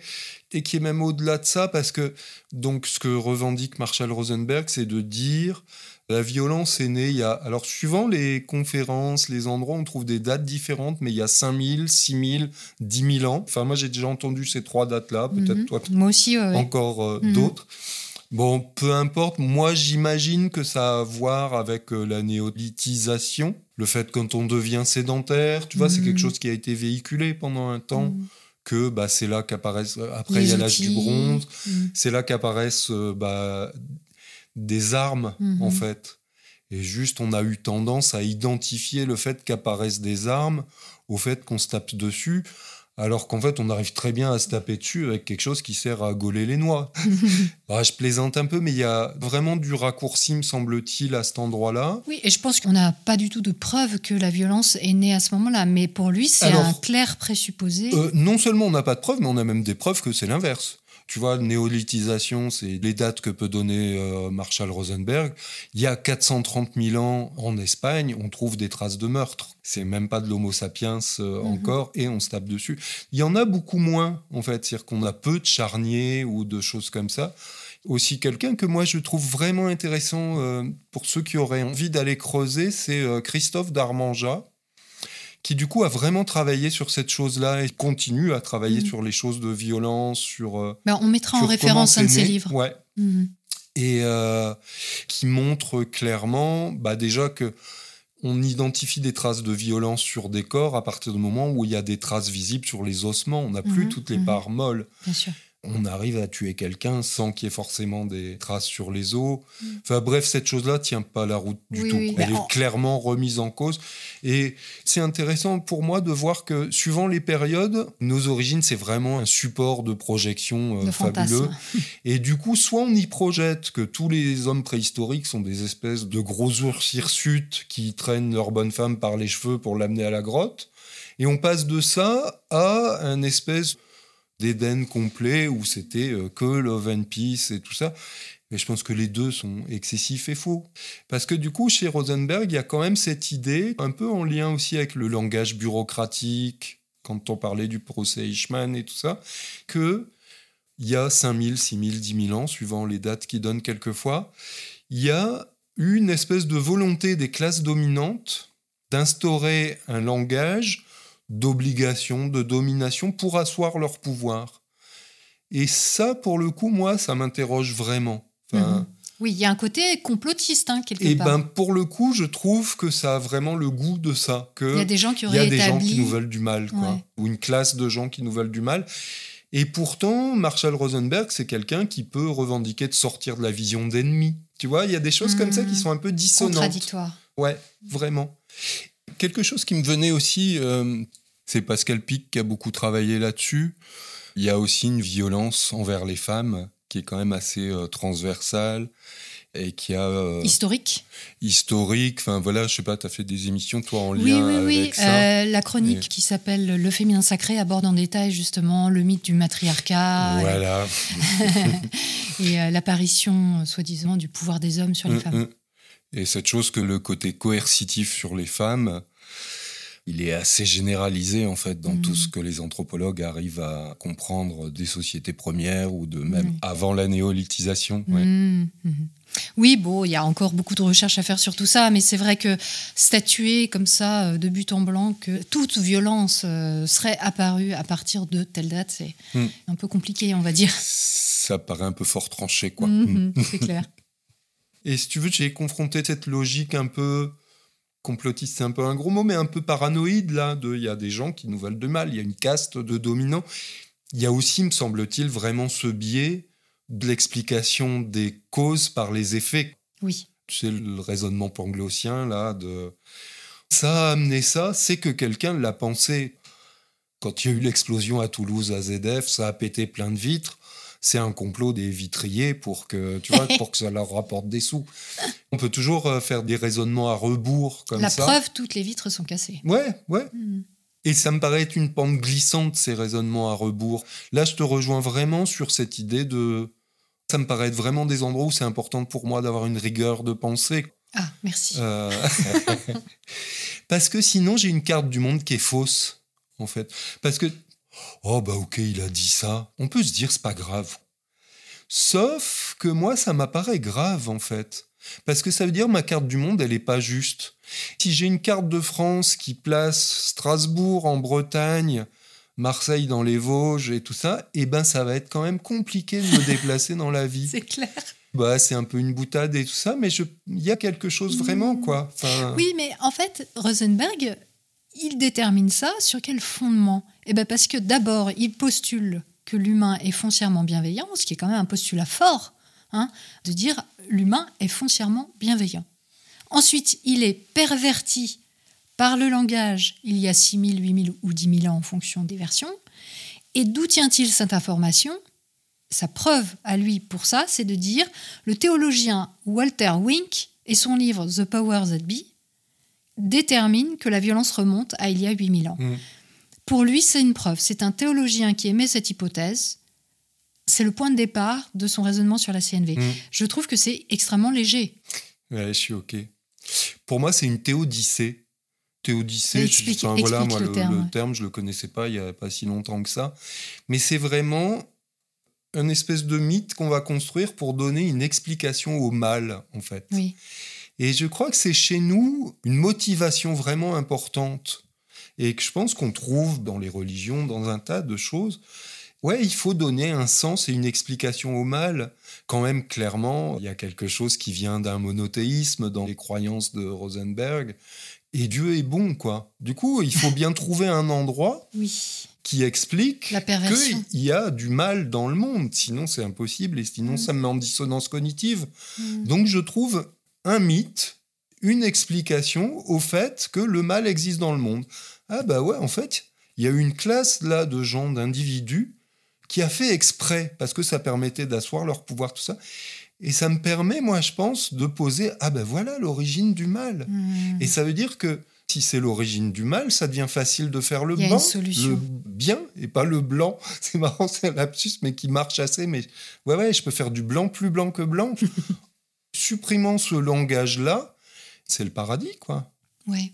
et qui est même au-delà de ça parce que donc, ce que revendique Marshall Rosenberg, c'est de dire la violence est née il y a... Alors, suivant les conférences, les endroits, on trouve des dates différentes, mais il y a 5000, 6000, 10 000 ans. Enfin, moi, j'ai déjà entendu ces trois dates-là, peut-être toi. Moi aussi, ouais. Encore d'autres. Bon, peu importe, moi j'imagine que ça a à voir avec la néolithisation, le fait quand on devient sédentaire, tu vois, c'est quelque chose qui a été véhiculé pendant un temps, que bah, c'est là qu'apparaissent, après il y a l'âge du bronze, c'est là qu'apparaissent des armes en fait. Et juste on a eu tendance à identifier le fait qu'apparaissent des armes au fait qu'on se tape dessus. Alors qu'en fait, on arrive très bien à se taper dessus avec quelque chose qui sert à gauler les noix. Bah, je plaisante un peu, mais il y a vraiment du raccourci, me semble-t-il, à cet endroit-là. Oui, et je pense qu'on n'a pas du tout de preuves que la violence est née à ce moment-là. Mais pour lui, c'est un clair présupposé. Non seulement on n'a pas de preuves, mais on a même des preuves que c'est l'inverse. Tu vois, néolithisation, c'est les dates que peut donner Marshall Rosenberg. Il y a 430 000 ans en Espagne, on trouve des traces de meurtre. C'est même pas de l'homo sapiens encore, et on se tape dessus. Il y en a beaucoup moins, en fait. C'est-à-dire qu'on a peu de charniers ou de choses comme ça. Aussi, quelqu'un que moi, je trouve vraiment intéressant pour ceux qui auraient envie d'aller creuser, c'est Christophe Darmanja, qui du coup a vraiment travaillé sur cette chose-là et continue à travailler sur les choses de violence, sur... Ben, on mettra en référence un de ses livres. Ouais. Et qui montre clairement déjà qu'on identifie des traces de violence sur des corps à partir du moment où il y a des traces visibles sur les ossements. On n'a plus toutes les parts molles. Bien sûr. on arrive à tuer quelqu'un sans qu'il y ait forcément des traces sur les os. Enfin bref, cette chose-là tient pas la route du tout. Oui, elle est clairement remise en cause. Et c'est intéressant pour moi de voir que, suivant les périodes, nos origines, c'est vraiment un support de projection fabuleux. Et du coup, soit on y projette que tous les hommes préhistoriques sont des espèces de gros ours hirsutes qui traînent leur bonne femme par les cheveux pour l'amener à la grotte. Et on passe de ça à un espèce d'Éden complet où c'était que Love and Peace et tout ça. Mais je pense que les deux sont excessifs et faux. Parce que du coup, chez Rosenberg, il y a quand même cette idée, un peu en lien aussi avec le langage bureaucratique, quand on parlait du procès Eichmann et tout ça, qu'il y a 5000, 6000, 10 000 ans, suivant les dates qu'ils donnent quelquefois, il y a une espèce de volonté des classes dominantes d'instaurer un langage d'obligation, de domination, pour asseoir leur pouvoir. Et ça, pour le coup, moi, ça m'interroge vraiment. Enfin, oui, il y a un côté complotiste, quelque part. Et pour le coup, je trouve que ça a vraiment le goût de ça. Il y a des gens qui auraient établi... Il y a des gens qui nous veulent du mal, ou une classe de gens qui nous veulent du mal. Et pourtant, Marshall Rosenberg, c'est quelqu'un qui peut revendiquer de sortir de la vision d'ennemi. Tu vois, il y a des choses comme ça qui sont un peu dissonantes. Contradictoires. Ouais, vraiment. Quelque chose qui me venait aussi, c'est Pascal Pic qui a beaucoup travaillé là-dessus. Il y a aussi une violence envers les femmes qui est quand même assez transversale et qui a... Historique. Enfin voilà, je sais pas, tu as fait des émissions, toi, en lien avec ça. Oui, la chronique qui s'appelle « Le féminin sacré » aborde en détail justement le mythe du matriarcat. Voilà. Et l'apparition, soi-disant, du pouvoir des hommes sur les femmes. Et cette chose que le côté coercitif sur les femmes, il est assez généralisé en fait dans tout ce que les anthropologues arrivent à comprendre des sociétés premières ou de même avant la néolithisation. Oui, bon, il y a encore beaucoup de recherches à faire sur tout ça, mais c'est vrai que statuer comme ça, de but en blanc, que toute violence serait apparue à partir de telle date, c'est un peu compliqué, on va dire. Ça paraît un peu fort tranché, quoi. C'est clair. Et si tu veux, j'ai confronté cette logique un peu complotiste, c'est un peu un gros mot, mais un peu paranoïde, là, il y a des gens qui nous veulent de mal, il y a une caste de dominants. Il y a aussi, me semble-t-il, vraiment ce biais de l'explication des causes par les effets. Oui. Tu sais, le raisonnement panglossien, là, de... Ça a amené ça, c'est que quelqu'un l'a pensé. Quand il y a eu l'explosion à Toulouse, à ZF, ça a pété plein de vitres. C'est un complot des vitriers pour que ça leur rapporte des sous. On peut toujours faire des raisonnements à rebours comme ça. La preuve, toutes les vitres sont cassées. Ouais. Et ça me paraît être une pente glissante, ces raisonnements à rebours. Là, je te rejoins vraiment sur cette idée de... Ça me paraît être vraiment des endroits où c'est important pour moi d'avoir une rigueur de pensée. Ah, merci. Parce que sinon, j'ai une carte du monde qui est fausse, en fait. Parce que... Oh bah ok, il a dit ça. On peut se dire, c'est pas grave. Sauf que moi, ça m'apparaît grave, en fait. Parce que ça veut dire ma carte du monde, elle est pas juste. Si j'ai une carte de France qui place Strasbourg en Bretagne, Marseille dans les Vosges et tout ça, ça va être quand même compliqué de me déplacer dans la vie. C'est clair. C'est un peu une boutade et tout ça, mais il y a quelque chose vraiment, quoi. Enfin... Oui, mais en fait, Rosenberg... Il détermine ça sur quel fondement ? Parce que d'abord, il postule que l'humain est foncièrement bienveillant, ce qui est quand même un postulat fort, de dire l'humain est foncièrement bienveillant. Ensuite, il est perverti par le langage il y a 6 000, 8 000 ou 10 000 ans en fonction des versions. Et d'où tient-il cette information ? Sa preuve à lui pour ça, c'est de dire le théologien Walter Wink et son livre The Power That Be détermine que la violence remonte à il y a 8000 ans. Pour lui, c'est une preuve. C'est un théologien qui émet cette hypothèse. C'est le point de départ de son raisonnement sur la CNV. Je trouve que c'est extrêmement léger. Ouais, je suis OK. Pour moi, c'est une théodicée. Explique le terme. Le terme, je ne le connaissais pas il n'y a pas si longtemps que ça. Mais c'est vraiment une espèce de mythe qu'on va construire pour donner une explication au mal, en fait. Oui. Et je crois que c'est chez nous une motivation vraiment importante et que je pense qu'on trouve dans les religions, dans un tas de choses. Ouais, il faut donner un sens et une explication au mal. Quand même, clairement, il y a quelque chose qui vient d'un monothéisme dans les croyances de Rosenberg. Et Dieu est bon, quoi. Du coup, il faut bien trouver un endroit qui explique qu'il y a du mal dans le monde. Sinon, c'est impossible et sinon, ça me met en dissonance cognitive. Donc, je trouve un mythe, une explication au fait que le mal existe dans le monde. Ah bah ouais, en fait, il y a une classe là de gens, d'individus, qui a fait exprès, parce que ça permettait d'asseoir leur pouvoir, tout ça. Et ça me permet, moi, je pense, de poser « Ah ben voilà l'origine du mal ». Et ça veut dire que si c'est l'origine du mal, ça devient facile de faire le bien et pas le blanc. C'est marrant, c'est un lapsus, mais qui marche assez. Mais ouais, je peux faire du blanc plus blanc que blanc. Supprimant ce langage-là, c'est le paradis, quoi. Ouais.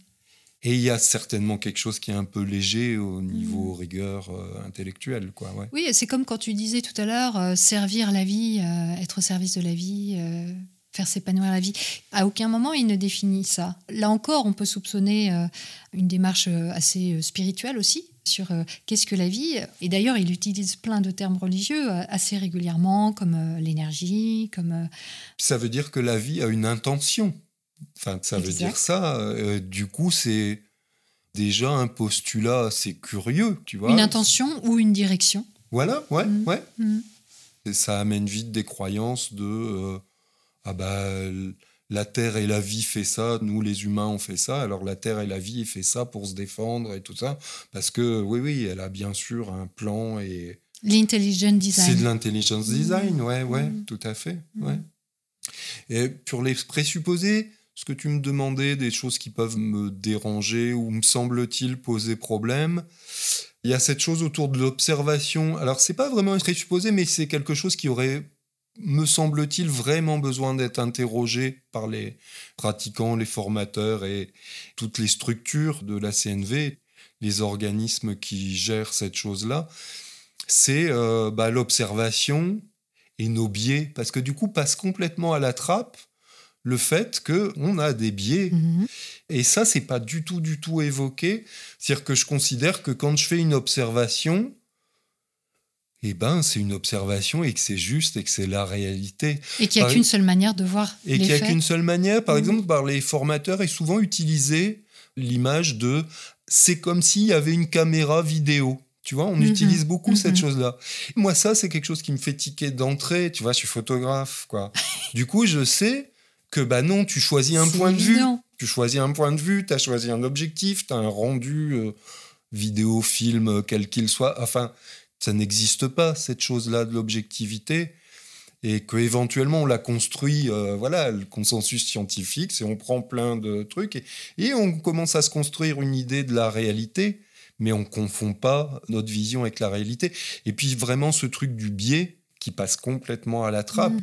Et il y a certainement quelque chose qui est un peu léger au niveau rigueur intellectuelle. Quoi, ouais. Oui, c'est comme quand tu disais tout à l'heure, servir la vie, être au service de la vie, faire s'épanouir la vie. À aucun moment, il ne définit ça. Là encore, on peut soupçonner une démarche assez spirituelle aussi sur qu'est-ce que la vie. Et d'ailleurs, il utilise plein de termes religieux assez régulièrement, comme l'énergie, comme... Ça veut dire que la vie a une intention. Enfin, ça veut dire ça. Du coup, c'est déjà un postulat, c'est curieux, tu vois. Une intention ou une direction. Voilà, ouais, ouais. Et ça amène vite des croyances de ah bah la terre et la vie fait ça, nous les humains on fait ça, alors la terre et la vie fait ça pour se défendre et tout ça, parce que oui, elle a bien sûr un plan et. L'intelligent design. C'est de l'intelligence design, ouais, tout à fait, ouais. Et pour les présupposés, ce que tu me demandais, des choses qui peuvent me déranger ou me semble-t-il poser problème, il y a cette chose autour de l'observation. Alors, c'est pas vraiment un présupposé, mais c'est quelque chose qui aurait, me semble-t-il, vraiment besoin d'être interrogé par les pratiquants, les formateurs et toutes les structures de la CNV, les organismes qui gèrent cette chose-là. C'est l'observation et nos biais, parce que du coup, passe complètement à la trappe le fait qu'on a des biais. Et ça, c'est pas du tout évoqué. C'est-à-dire que je considère que quand je fais une observation, c'est une observation et que c'est juste et que c'est la réalité. Et qu'il n'y a qu'une seule manière de voir les faits. Et qu'il n'y a qu'une seule manière. Par exemple, par les formateurs, est souvent utilisée l'image de « c'est comme s'il y avait une caméra vidéo ». Tu vois, on utilise beaucoup cette chose-là. Moi, ça, c'est quelque chose qui me fait tiquer d'entrée. Tu vois, je suis photographe, quoi. Du coup, je sais que, non, tu choisis un point de vue. Tu choisis un point de vue, tu as choisi un objectif, tu as un rendu vidéo, film, quel qu'il soit. Enfin, ça n'existe pas, cette chose-là de l'objectivité. Et qu'éventuellement, on la construit, le consensus scientifique, c'est on prend plein de trucs et on commence à se construire une idée de la réalité. Mais on ne confond pas notre vision avec la réalité. Et puis vraiment ce truc du biais qui passe complètement à la trappe.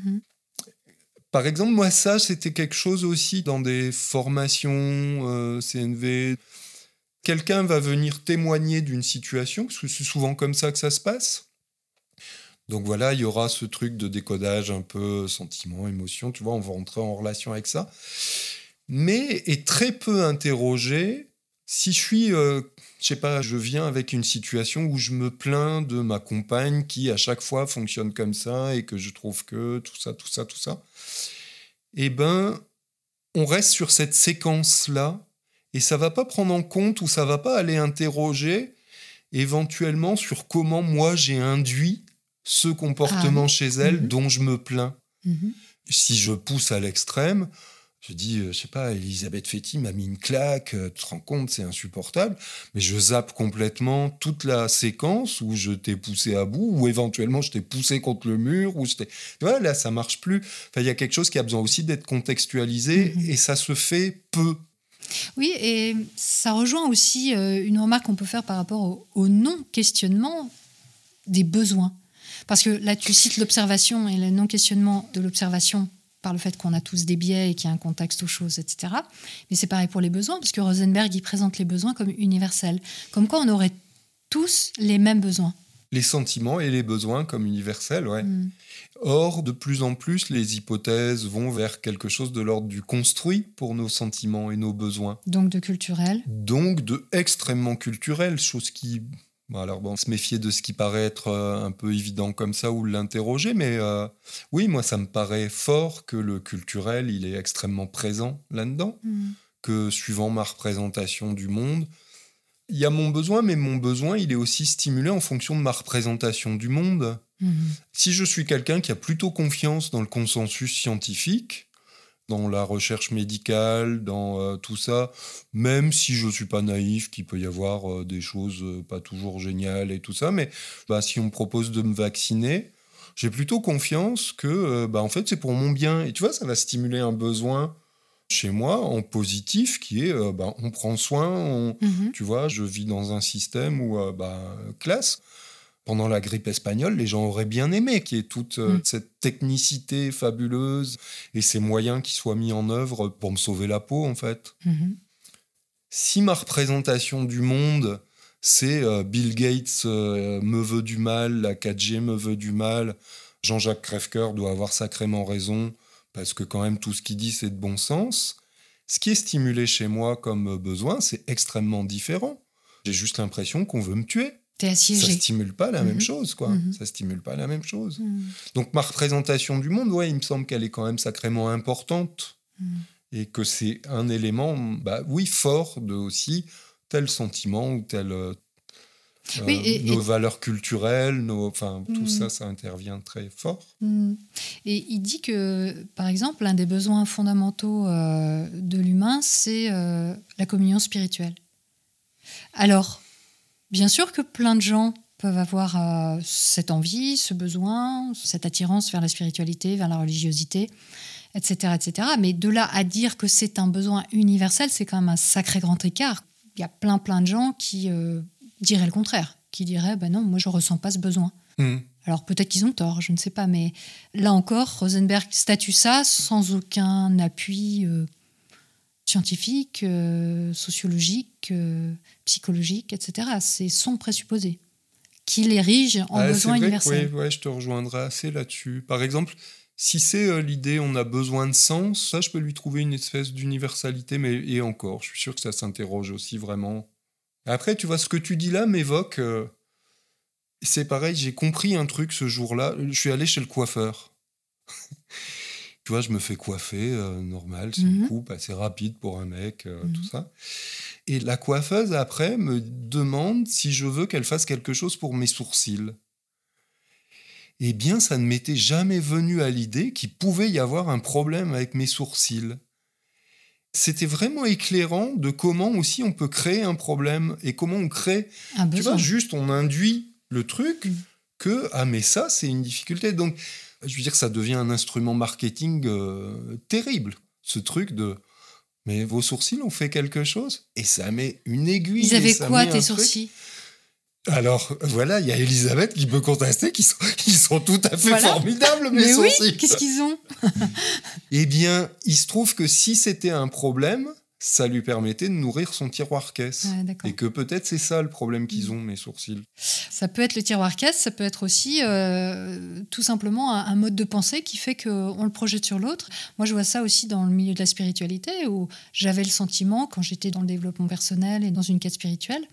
Par exemple, moi ça, c'était quelque chose aussi dans des formations CNV. Quelqu'un va venir témoigner d'une situation, parce que c'est souvent comme ça que ça se passe. Donc voilà, il y aura ce truc de décodage un peu sentiment, émotion, tu vois, on va entrer en relation avec ça. Mais est très peu interrogé. Si je suis, je viens avec une situation où je me plains de ma compagne qui, à chaque fois, fonctionne comme ça et que je trouve que tout ça, on reste sur cette séquence-là et ça ne va pas prendre en compte ou ça ne va pas aller interroger éventuellement sur comment moi j'ai induit ce comportement chez elle dont je me plains. Si je pousse à l'extrême... Je dis, Elisabeth Fetty m'a mis une claque, tu te rends compte, c'est insupportable. Mais je zappe complètement toute la séquence où je t'ai poussé à bout, ou éventuellement je t'ai poussé contre le mur, ou là, ça marche plus. Enfin, il y a quelque chose qui a besoin aussi d'être contextualisé, et ça se fait peu. Oui, et ça rejoint aussi une remarque qu'on peut faire par rapport au non-questionnement des besoins. Parce que là, tu cites l'observation et le non-questionnement de l'observation par le fait qu'on a tous des biais et qu'il y a un contexte aux choses, etc. Mais c'est pareil pour les besoins, parce que Rosenberg, il présente les besoins comme universels. Comme quoi, on aurait tous les mêmes besoins. Les sentiments et les besoins comme universels, ouais. Or, de plus en plus, les hypothèses vont vers quelque chose de l'ordre du construit pour nos sentiments et nos besoins. Donc de culturel. Donc de extrêmement culturel, chose qui... se méfier de ce qui paraît être un peu évident comme ça ou l'interroger, mais oui, moi, ça me paraît fort que le culturel, il est extrêmement présent là-dedans, que suivant ma représentation du monde, Il y a mon besoin, mais mon besoin, il est aussi stimulé en fonction de ma représentation du monde. Mmh. Si je suis quelqu'un qui a plutôt confiance dans le consensus scientifique, dans la recherche médicale, dans tout ça, même si je ne suis pas naïf, qu'il peut y avoir des choses pas toujours géniales et tout ça, mais bah, si on me propose de me vacciner, j'ai plutôt confiance que en fait, c'est pour mon bien. Et tu vois, ça va stimuler un besoin chez moi, en positif, qui est on prend soin, tu vois, je vis dans un système où, classe, pendant la grippe espagnole, les gens auraient bien aimé qu'il y ait toute cette technicité fabuleuse et ces moyens qui soient mis en œuvre pour me sauver la peau, en fait. Mm-hmm. Si ma représentation du monde, c'est Bill Gates me veut du mal, la 4G me veut du mal, Jean-Jacques Crèvecoeur doit avoir sacrément raison, parce que quand même, tout ce qu'il dit, c'est de bon sens. Ce qui est stimulé chez moi comme besoin, c'est extrêmement différent. J'ai juste l'impression qu'on veut me tuer. T'es assiégé. Ça stimule pas la même chose, quoi. Ça stimule pas la même chose. Donc, ma représentation du monde, ouais, il me semble qu'elle est quand même sacrément importante. Et que c'est un élément, fort de aussi tel sentiment ou tel... nos valeurs culturelles, tout ça, ça intervient très fort. Et il dit que, par exemple, l'un des besoins fondamentaux de l'humain, c'est la communion spirituelle. Alors, bien sûr que plein de gens peuvent avoir cette envie, ce besoin, cette attirance vers la spiritualité, vers la religiosité, etc., etc. Mais de là à dire que c'est un besoin universel, c'est quand même un sacré grand écart. Il y a plein de gens qui... dirait le contraire, qui dirait « ben non, moi je ressens pas ce besoin ». Alors peut-être qu'ils ont tort, je ne sais pas, mais là encore, Rosenberg statue ça sans aucun appui scientifique, sociologique, psychologique, etc. C'est son présupposé, qu'il érige en besoin universel. Oui, je te rejoindrai assez là-dessus. Par exemple, si c'est l'idée « on a besoin de sens », ça je peux lui trouver une espèce d'universalité, et encore, je suis sûr que ça s'interroge aussi vraiment. Après, tu vois, ce que tu dis là m'évoque... c'est pareil, j'ai compris un truc ce jour-là. Je suis allé chez le coiffeur. Tu vois, je me fais coiffer, normal. C'est une coupe assez rapide pour un mec, tout ça. Et la coiffeuse, après, me demande si je veux qu'elle fasse quelque chose pour mes sourcils. Eh bien, ça ne m'était jamais venu à l'idée qu'il pouvait y avoir un problème avec mes sourcils. C'était vraiment éclairant de comment aussi on peut créer un problème et comment on crée... Ah, tu vois, juste, on induit le truc que... Ah, mais ça, c'est une difficulté. Donc, je veux dire, ça devient un instrument marketing terrible, ce truc de... Mais vos sourcils ont fait quelque chose et ça met une aiguille. Ils avaient quoi, tes sourcils ? Alors, voilà, il y a Elisabeth qui peut contester qu'ils sont tout à fait formidables, mes sourcils. Mais oui, qu'est-ce qu'ils ont ? Eh bien, il se trouve que si c'était un problème, ça lui permettait de nourrir son tiroir-caisse. Ouais, et que peut-être c'est ça le problème qu'ils ont, mes sourcils. Ça peut être le tiroir-caisse, ça peut être aussi tout simplement un mode de pensée qui fait qu'on le projette sur l'autre. Moi, je vois ça aussi dans le milieu de la spiritualité, où j'avais le sentiment, quand j'étais dans le développement personnel et dans une quête spirituelle,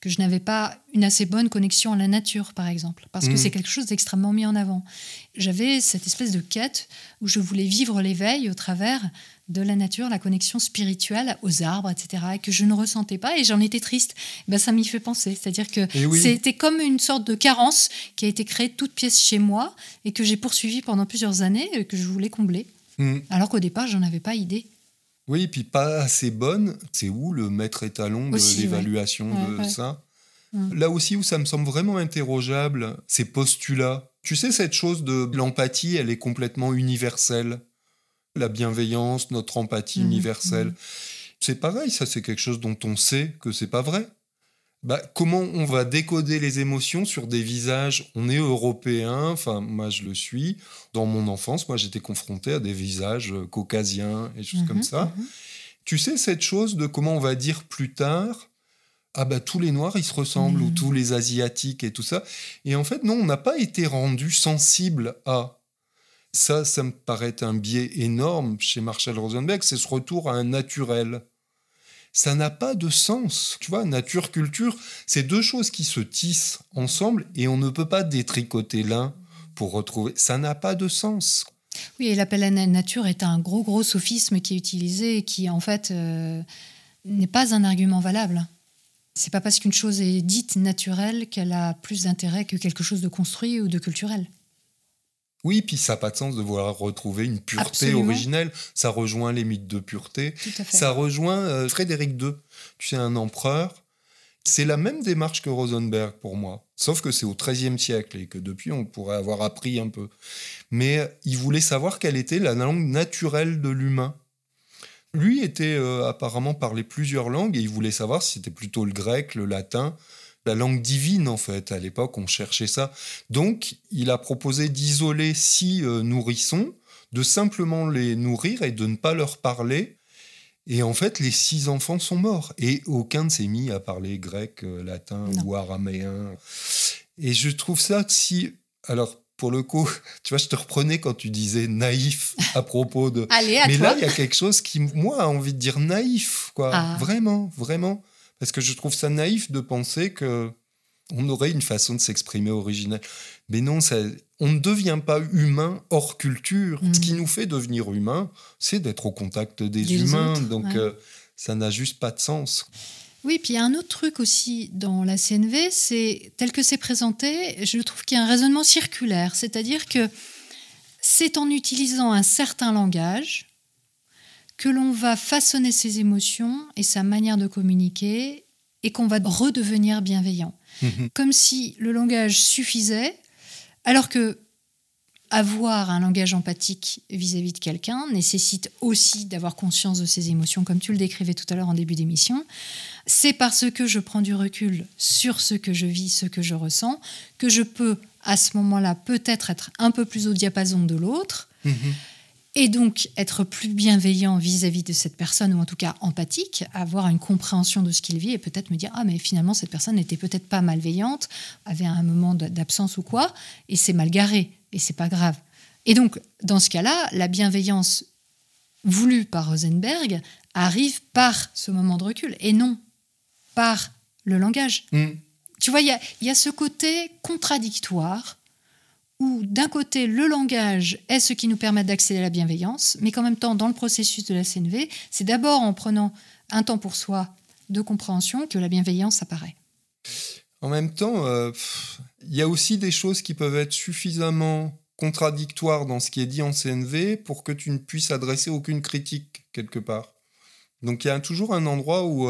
que je n'avais pas une assez bonne connexion à la nature, par exemple, parce que c'est quelque chose d'extrêmement mis en avant. J'avais cette espèce de quête où je voulais vivre l'éveil au travers de la nature, la connexion spirituelle aux arbres, etc., et que je ne ressentais pas, et j'en étais triste. Ben, ça m'y fait penser. C'est-à-dire que c'était comme une sorte de carence qui a été créée toute pièce chez moi et que j'ai poursuivie pendant plusieurs années et que je voulais combler. Alors qu'au départ, j'en avais pas idée. Oui, et puis pas assez bonne. C'est où le maître étalon de l'évaluation de ça ? Là aussi, où ça me semble vraiment interrogeable, ces postulats. Tu sais, cette chose de l'empathie, elle est complètement universelle. La bienveillance, notre empathie universelle. C'est pareil, ça, c'est quelque chose dont on sait que c'est pas vrai. Comment on va décoder les émotions sur des visages ? On est européen, enfin, moi, je le suis. Dans mon enfance, moi, j'étais confronté à des visages caucasiens et choses comme ça. Tu sais, cette chose de comment on va dire plus tard... Ah tous les Noirs, ils se ressemblent, ou tous les Asiatiques et tout ça. Et en fait, non, on n'a pas été rendu sensible à... Ça me paraît un biais énorme chez Marshall Rosenberg, c'est ce retour à un naturel. Ça n'a pas de sens. Tu vois, nature, culture, c'est deux choses qui se tissent ensemble et on ne peut pas détricoter l'un pour retrouver... Ça n'a pas de sens. Oui, et l'appel à la nature est un gros sophisme qui est utilisé et qui, en fait, n'est pas un argument valable. C'est pas parce qu'une chose est dite naturelle qu'elle a plus d'intérêt que quelque chose de construit ou de culturel. Oui, puis ça n'a pas de sens de vouloir retrouver une pureté Absolument. Originelle. Ça rejoint les mythes de pureté. Ça rejoint Frédéric II. Tu sais, un empereur. C'est la même démarche que Rosenberg pour moi. Sauf que c'est au XIIIe siècle et que depuis, on pourrait avoir appris un peu. Mais il voulait savoir quelle était la langue naturelle de l'humain. Lui était apparemment parlé plusieurs langues et il voulait savoir si c'était plutôt le grec, le latin... La langue divine, en fait. À l'époque, on cherchait ça. Donc, il a proposé d'isoler 6 nourrissons, de simplement les nourrir et de ne pas leur parler. Et en fait, les 6 enfants sont morts. Et aucun ne s'est mis à parler grec, latin non. ou araméen. Et je trouve ça si... Alors, pour le coup, tu vois, je te reprenais quand tu disais naïf à propos de... Allez, à Mais toi. Là, il y a quelque chose qui, moi, a envie de dire naïf, quoi. Ah. Vraiment, vraiment. Parce que je trouve ça naïf de penser qu'on aurait une façon de s'exprimer originale. Mais non, ça, on ne devient pas humain hors culture. Mmh. Ce qui nous fait devenir humain, c'est d'être au contact des humains. Autres, donc, ouais. Ça n'a juste pas de sens. Oui, puis il y a un autre truc aussi dans la CNV, c'est tel que c'est présenté, je trouve qu'il y a un raisonnement circulaire. C'est-à-dire que c'est en utilisant un certain langage... que l'on va façonner ses émotions et sa manière de communiquer et qu'on va redevenir bienveillant. Mmh. Comme si le langage suffisait, alors que avoir un langage empathique vis-à-vis de quelqu'un nécessite aussi d'avoir conscience de ses émotions, comme tu le décrivais tout à l'heure en début d'émission. C'est parce que je prends du recul sur ce que je vis, ce que je ressens, que je peux, à ce moment-là, peut-être être un peu plus au diapason de l'autre. Mmh. Et donc, être plus bienveillant vis-à-vis de cette personne, ou en tout cas empathique, avoir une compréhension de ce qu'il vit et peut-être me dire « Ah, mais finalement, cette personne n'était peut-être pas malveillante, avait un moment d'absence ou quoi, et c'est mal garé, et c'est pas grave. » Et donc, dans ce cas-là, la bienveillance voulue par Rosenberg arrive par ce moment de recul, et non par le langage. Mmh. Tu vois, il y a ce côté contradictoire, où d'un côté, le langage est ce qui nous permet d'accéder à la bienveillance, mais qu'en même temps, dans le processus de la CNV, c'est d'abord en prenant un temps pour soi de compréhension que la bienveillance apparaît. En même temps, il y a aussi des choses qui peuvent être suffisamment contradictoires dans ce qui est dit en CNV pour que tu ne puisses adresser aucune critique, quelque part. Donc il y a toujours un endroit où,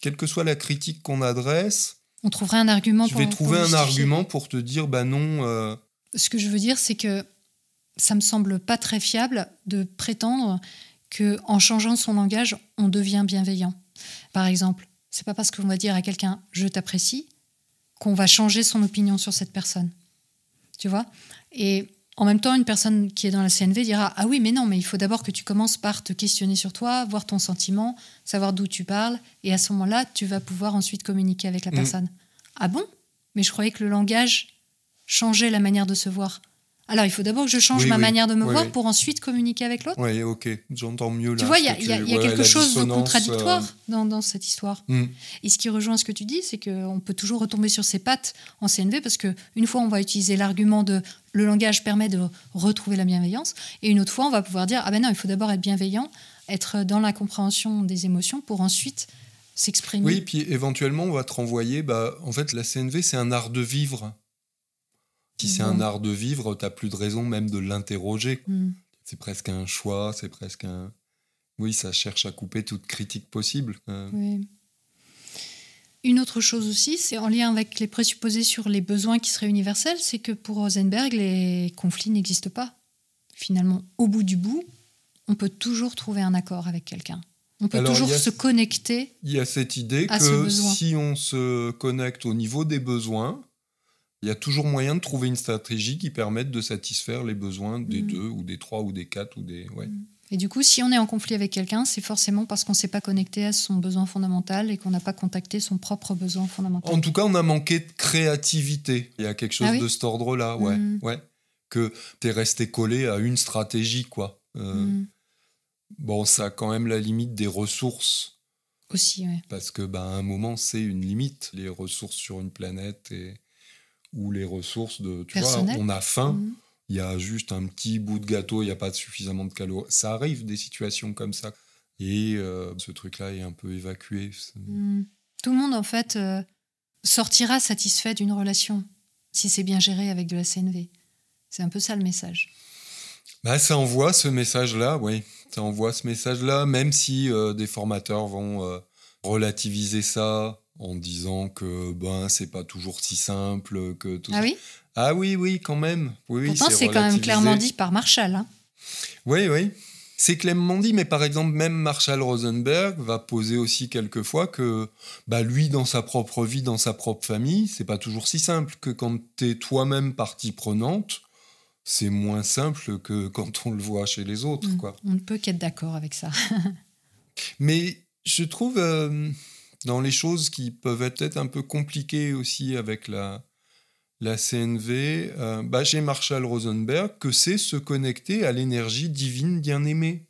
quelle que soit la critique qu'on adresse... On trouvera un argument pour... Je vais trouver un argument pour te dire, bah non... Ce que je veux dire, c'est que ça me semble pas très fiable de prétendre qu'en changeant son langage, on devient bienveillant. Par exemple, c'est pas parce qu'on va dire à quelqu'un « je t'apprécie » qu'on va changer son opinion sur cette personne. Tu vois ? Et en même temps, une personne qui est dans la CNV dira « ah oui, mais non, mais il faut d'abord que tu commences par te questionner sur toi, voir ton sentiment, savoir d'où tu parles, et à ce moment-là, tu vas pouvoir ensuite communiquer avec la personne. » Ah bon ? Mais je croyais que le langage... changer la manière de se voir. Alors, il faut d'abord que je change ma manière de me voir pour ensuite communiquer avec l'autre. Oui, ok, j'entends mieux là. Tu vois, il y a quelque chose de contradictoire dans cette histoire. Mm. Et ce qui rejoint ce que tu dis, c'est qu'on peut toujours retomber sur ses pattes en CNV parce qu'une fois, on va utiliser l'argument de « le langage permet de retrouver la bienveillance » et une autre fois, on va pouvoir dire « ah ben non, il faut d'abord être bienveillant, être dans la compréhension des émotions pour ensuite s'exprimer. » Oui, puis éventuellement, on va te renvoyer, en fait, la CNV, c'est un art de vivre. Si c'est un art de vivre, t'as plus de raison même de l'interroger. Mm. C'est presque un choix, c'est presque un... Oui, ça cherche à couper toute critique possible. Oui. Une autre chose aussi, c'est en lien avec les présupposés sur les besoins qui seraient universels, c'est que pour Rosenberg, les conflits n'existent pas. Finalement, au bout du bout, on peut toujours trouver un accord avec quelqu'un. On peut toujours se connecter. Il y a cette idée que si on se connecte au niveau des besoins... Il y a toujours moyen de trouver une stratégie qui permette de satisfaire les besoins des 2 ou des 3 ou des 4 ou des... Ouais. Et du coup, si on est en conflit avec quelqu'un, c'est forcément parce qu'on ne s'est pas connecté à son besoin fondamental et qu'on n'a pas contacté son propre besoin fondamental. En tout cas, on a manqué de créativité. Il y a quelque chose de cet ordre-là, ouais. Mmh. Ouais. Que tu es resté collé à une stratégie, quoi. Bon, ça a quand même la limite des ressources. Aussi, ouais. Parce qu'à un moment, c'est une limite. Les ressources sur une planète et... ou les ressources de... Tu Personnel. Vois, on a faim, il y a juste un petit bout de gâteau, il n'y a pas suffisamment de calories. Ça arrive, des situations comme ça. Et ce truc-là est un peu évacué. Mmh. Tout le monde, en fait, sortira satisfait d'une relation, si c'est bien géré avec de la CNV. C'est un peu ça, le message. Bah, ça envoie ce message-là, oui. Ça envoie ce message-là, même si des formateurs vont relativiser ça en disant que ben, c'est pas toujours si simple. Que tout... Ah oui ? Ah oui, quand même. Oui, pourtant, c'est quand même clairement dit par Marshall. Hein. Oui. C'est clairement dit, mais par exemple, même Marshall Rosenberg va poser aussi quelquefois que bah, lui, dans sa propre vie, dans sa propre famille, c'est pas toujours si simple, que quand t'es toi-même partie prenante, c'est moins simple que quand on le voit chez les autres. Quoi. On ne peut qu'être d'accord avec ça. Mais je trouve, dans les choses qui peuvent être un peu compliquées aussi avec la CNV, chez Marshall Rosenberg, que c'est se connecter à l'énergie divine bien-aimée.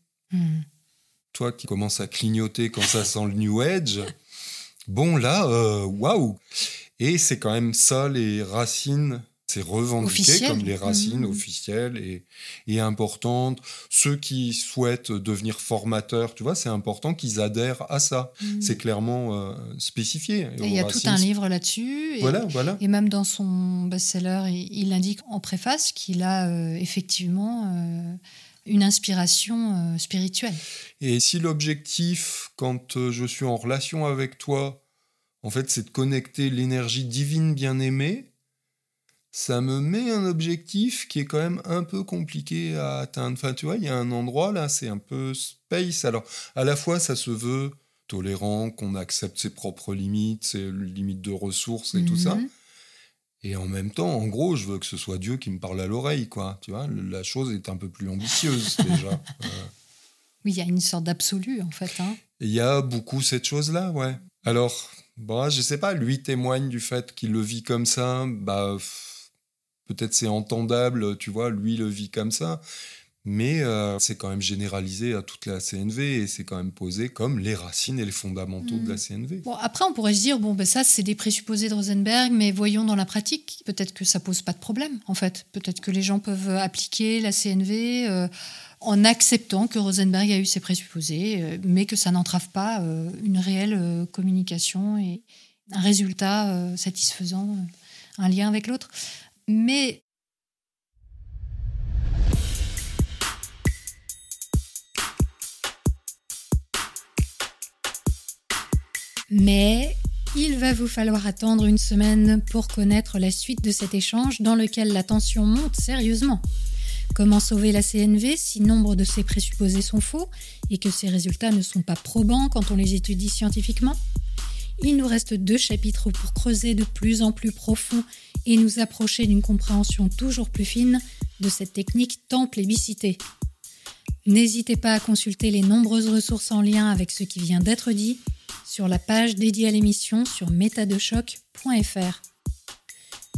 Toi qui commences à clignoter quand ça sent le New Age, bon là, waouh. Et c'est quand même ça les racines, c'est revendiqué comme les racines officielles et importantes. Ceux qui souhaitent devenir formateurs, tu vois, c'est important qu'ils adhèrent à ça. C'est clairement spécifié. Et il y a tout un livre là-dessus. Voilà. Et même dans son best-seller, il indique en préface qu'il a effectivement une inspiration spirituelle. Et si l'objectif, quand je suis en relation avec toi, en fait, c'est de connecter l'énergie divine bien-aimée, ça me met un objectif qui est quand même un peu compliqué à atteindre. Enfin, tu vois, il y a un endroit, là, c'est un peu space. Alors, à la fois, ça se veut tolérant, qu'on accepte ses propres limites, ses limites de ressources et tout ça. Et en même temps, en gros, je veux que ce soit Dieu qui me parle à l'oreille, quoi. Tu vois, la chose est un peu plus ambitieuse, déjà. Oui, il y a une sorte d'absolu, en fait. Il y a beaucoup cette chose-là, ouais. Alors, bah, je sais pas, lui témoigne du fait qu'il le vit comme ça, bah... Peut-être c'est entendable, tu vois, lui le vit comme ça, mais c'est quand même généralisé à toute la CNV et c'est quand même posé comme les racines et les fondamentaux de la CNV. Bon, après, on pourrait se dire, ça, c'est des présupposés de Rosenberg, mais voyons dans la pratique, peut-être que ça pose pas de problème, en fait. Peut-être que les gens peuvent appliquer la CNV en acceptant que Rosenberg a eu ses présupposés, mais que ça n'entrave pas une réelle communication et un résultat satisfaisant, un lien avec l'autre. Mais il va vous falloir attendre une semaine pour connaître la suite de cet échange dans lequel la tension monte sérieusement. Comment sauver la CNV si nombre de ses présupposés sont faux et que ses résultats ne sont pas probants quand on les étudie scientifiquement ? Il nous reste 2 chapitres pour creuser de plus en plus profond et nous approcher d'une compréhension toujours plus fine de cette technique tant plébiscitée. N'hésitez pas à consulter les nombreuses ressources en lien avec ce qui vient d'être dit sur la page dédiée à l'émission sur metadechoc.fr.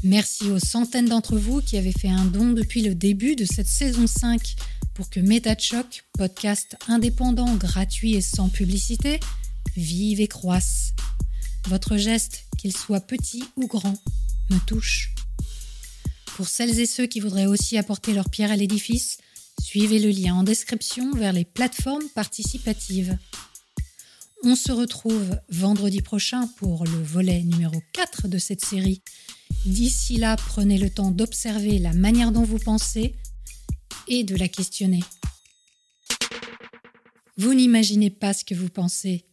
Merci aux centaines d'entre vous qui avez fait un don depuis le début de cette saison 5 pour que Metadechoc, podcast indépendant, gratuit et sans publicité, vive et croisse. Votre geste, qu'il soit petit ou grand, me touche. Pour celles et ceux qui voudraient aussi apporter leur pierre à l'édifice, suivez le lien en description vers les plateformes participatives. On se retrouve vendredi prochain pour le volet numéro 4 de cette série. D'ici là, prenez le temps d'observer la manière dont vous pensez et de la questionner. Vous n'imaginez pas ce que vous pensez.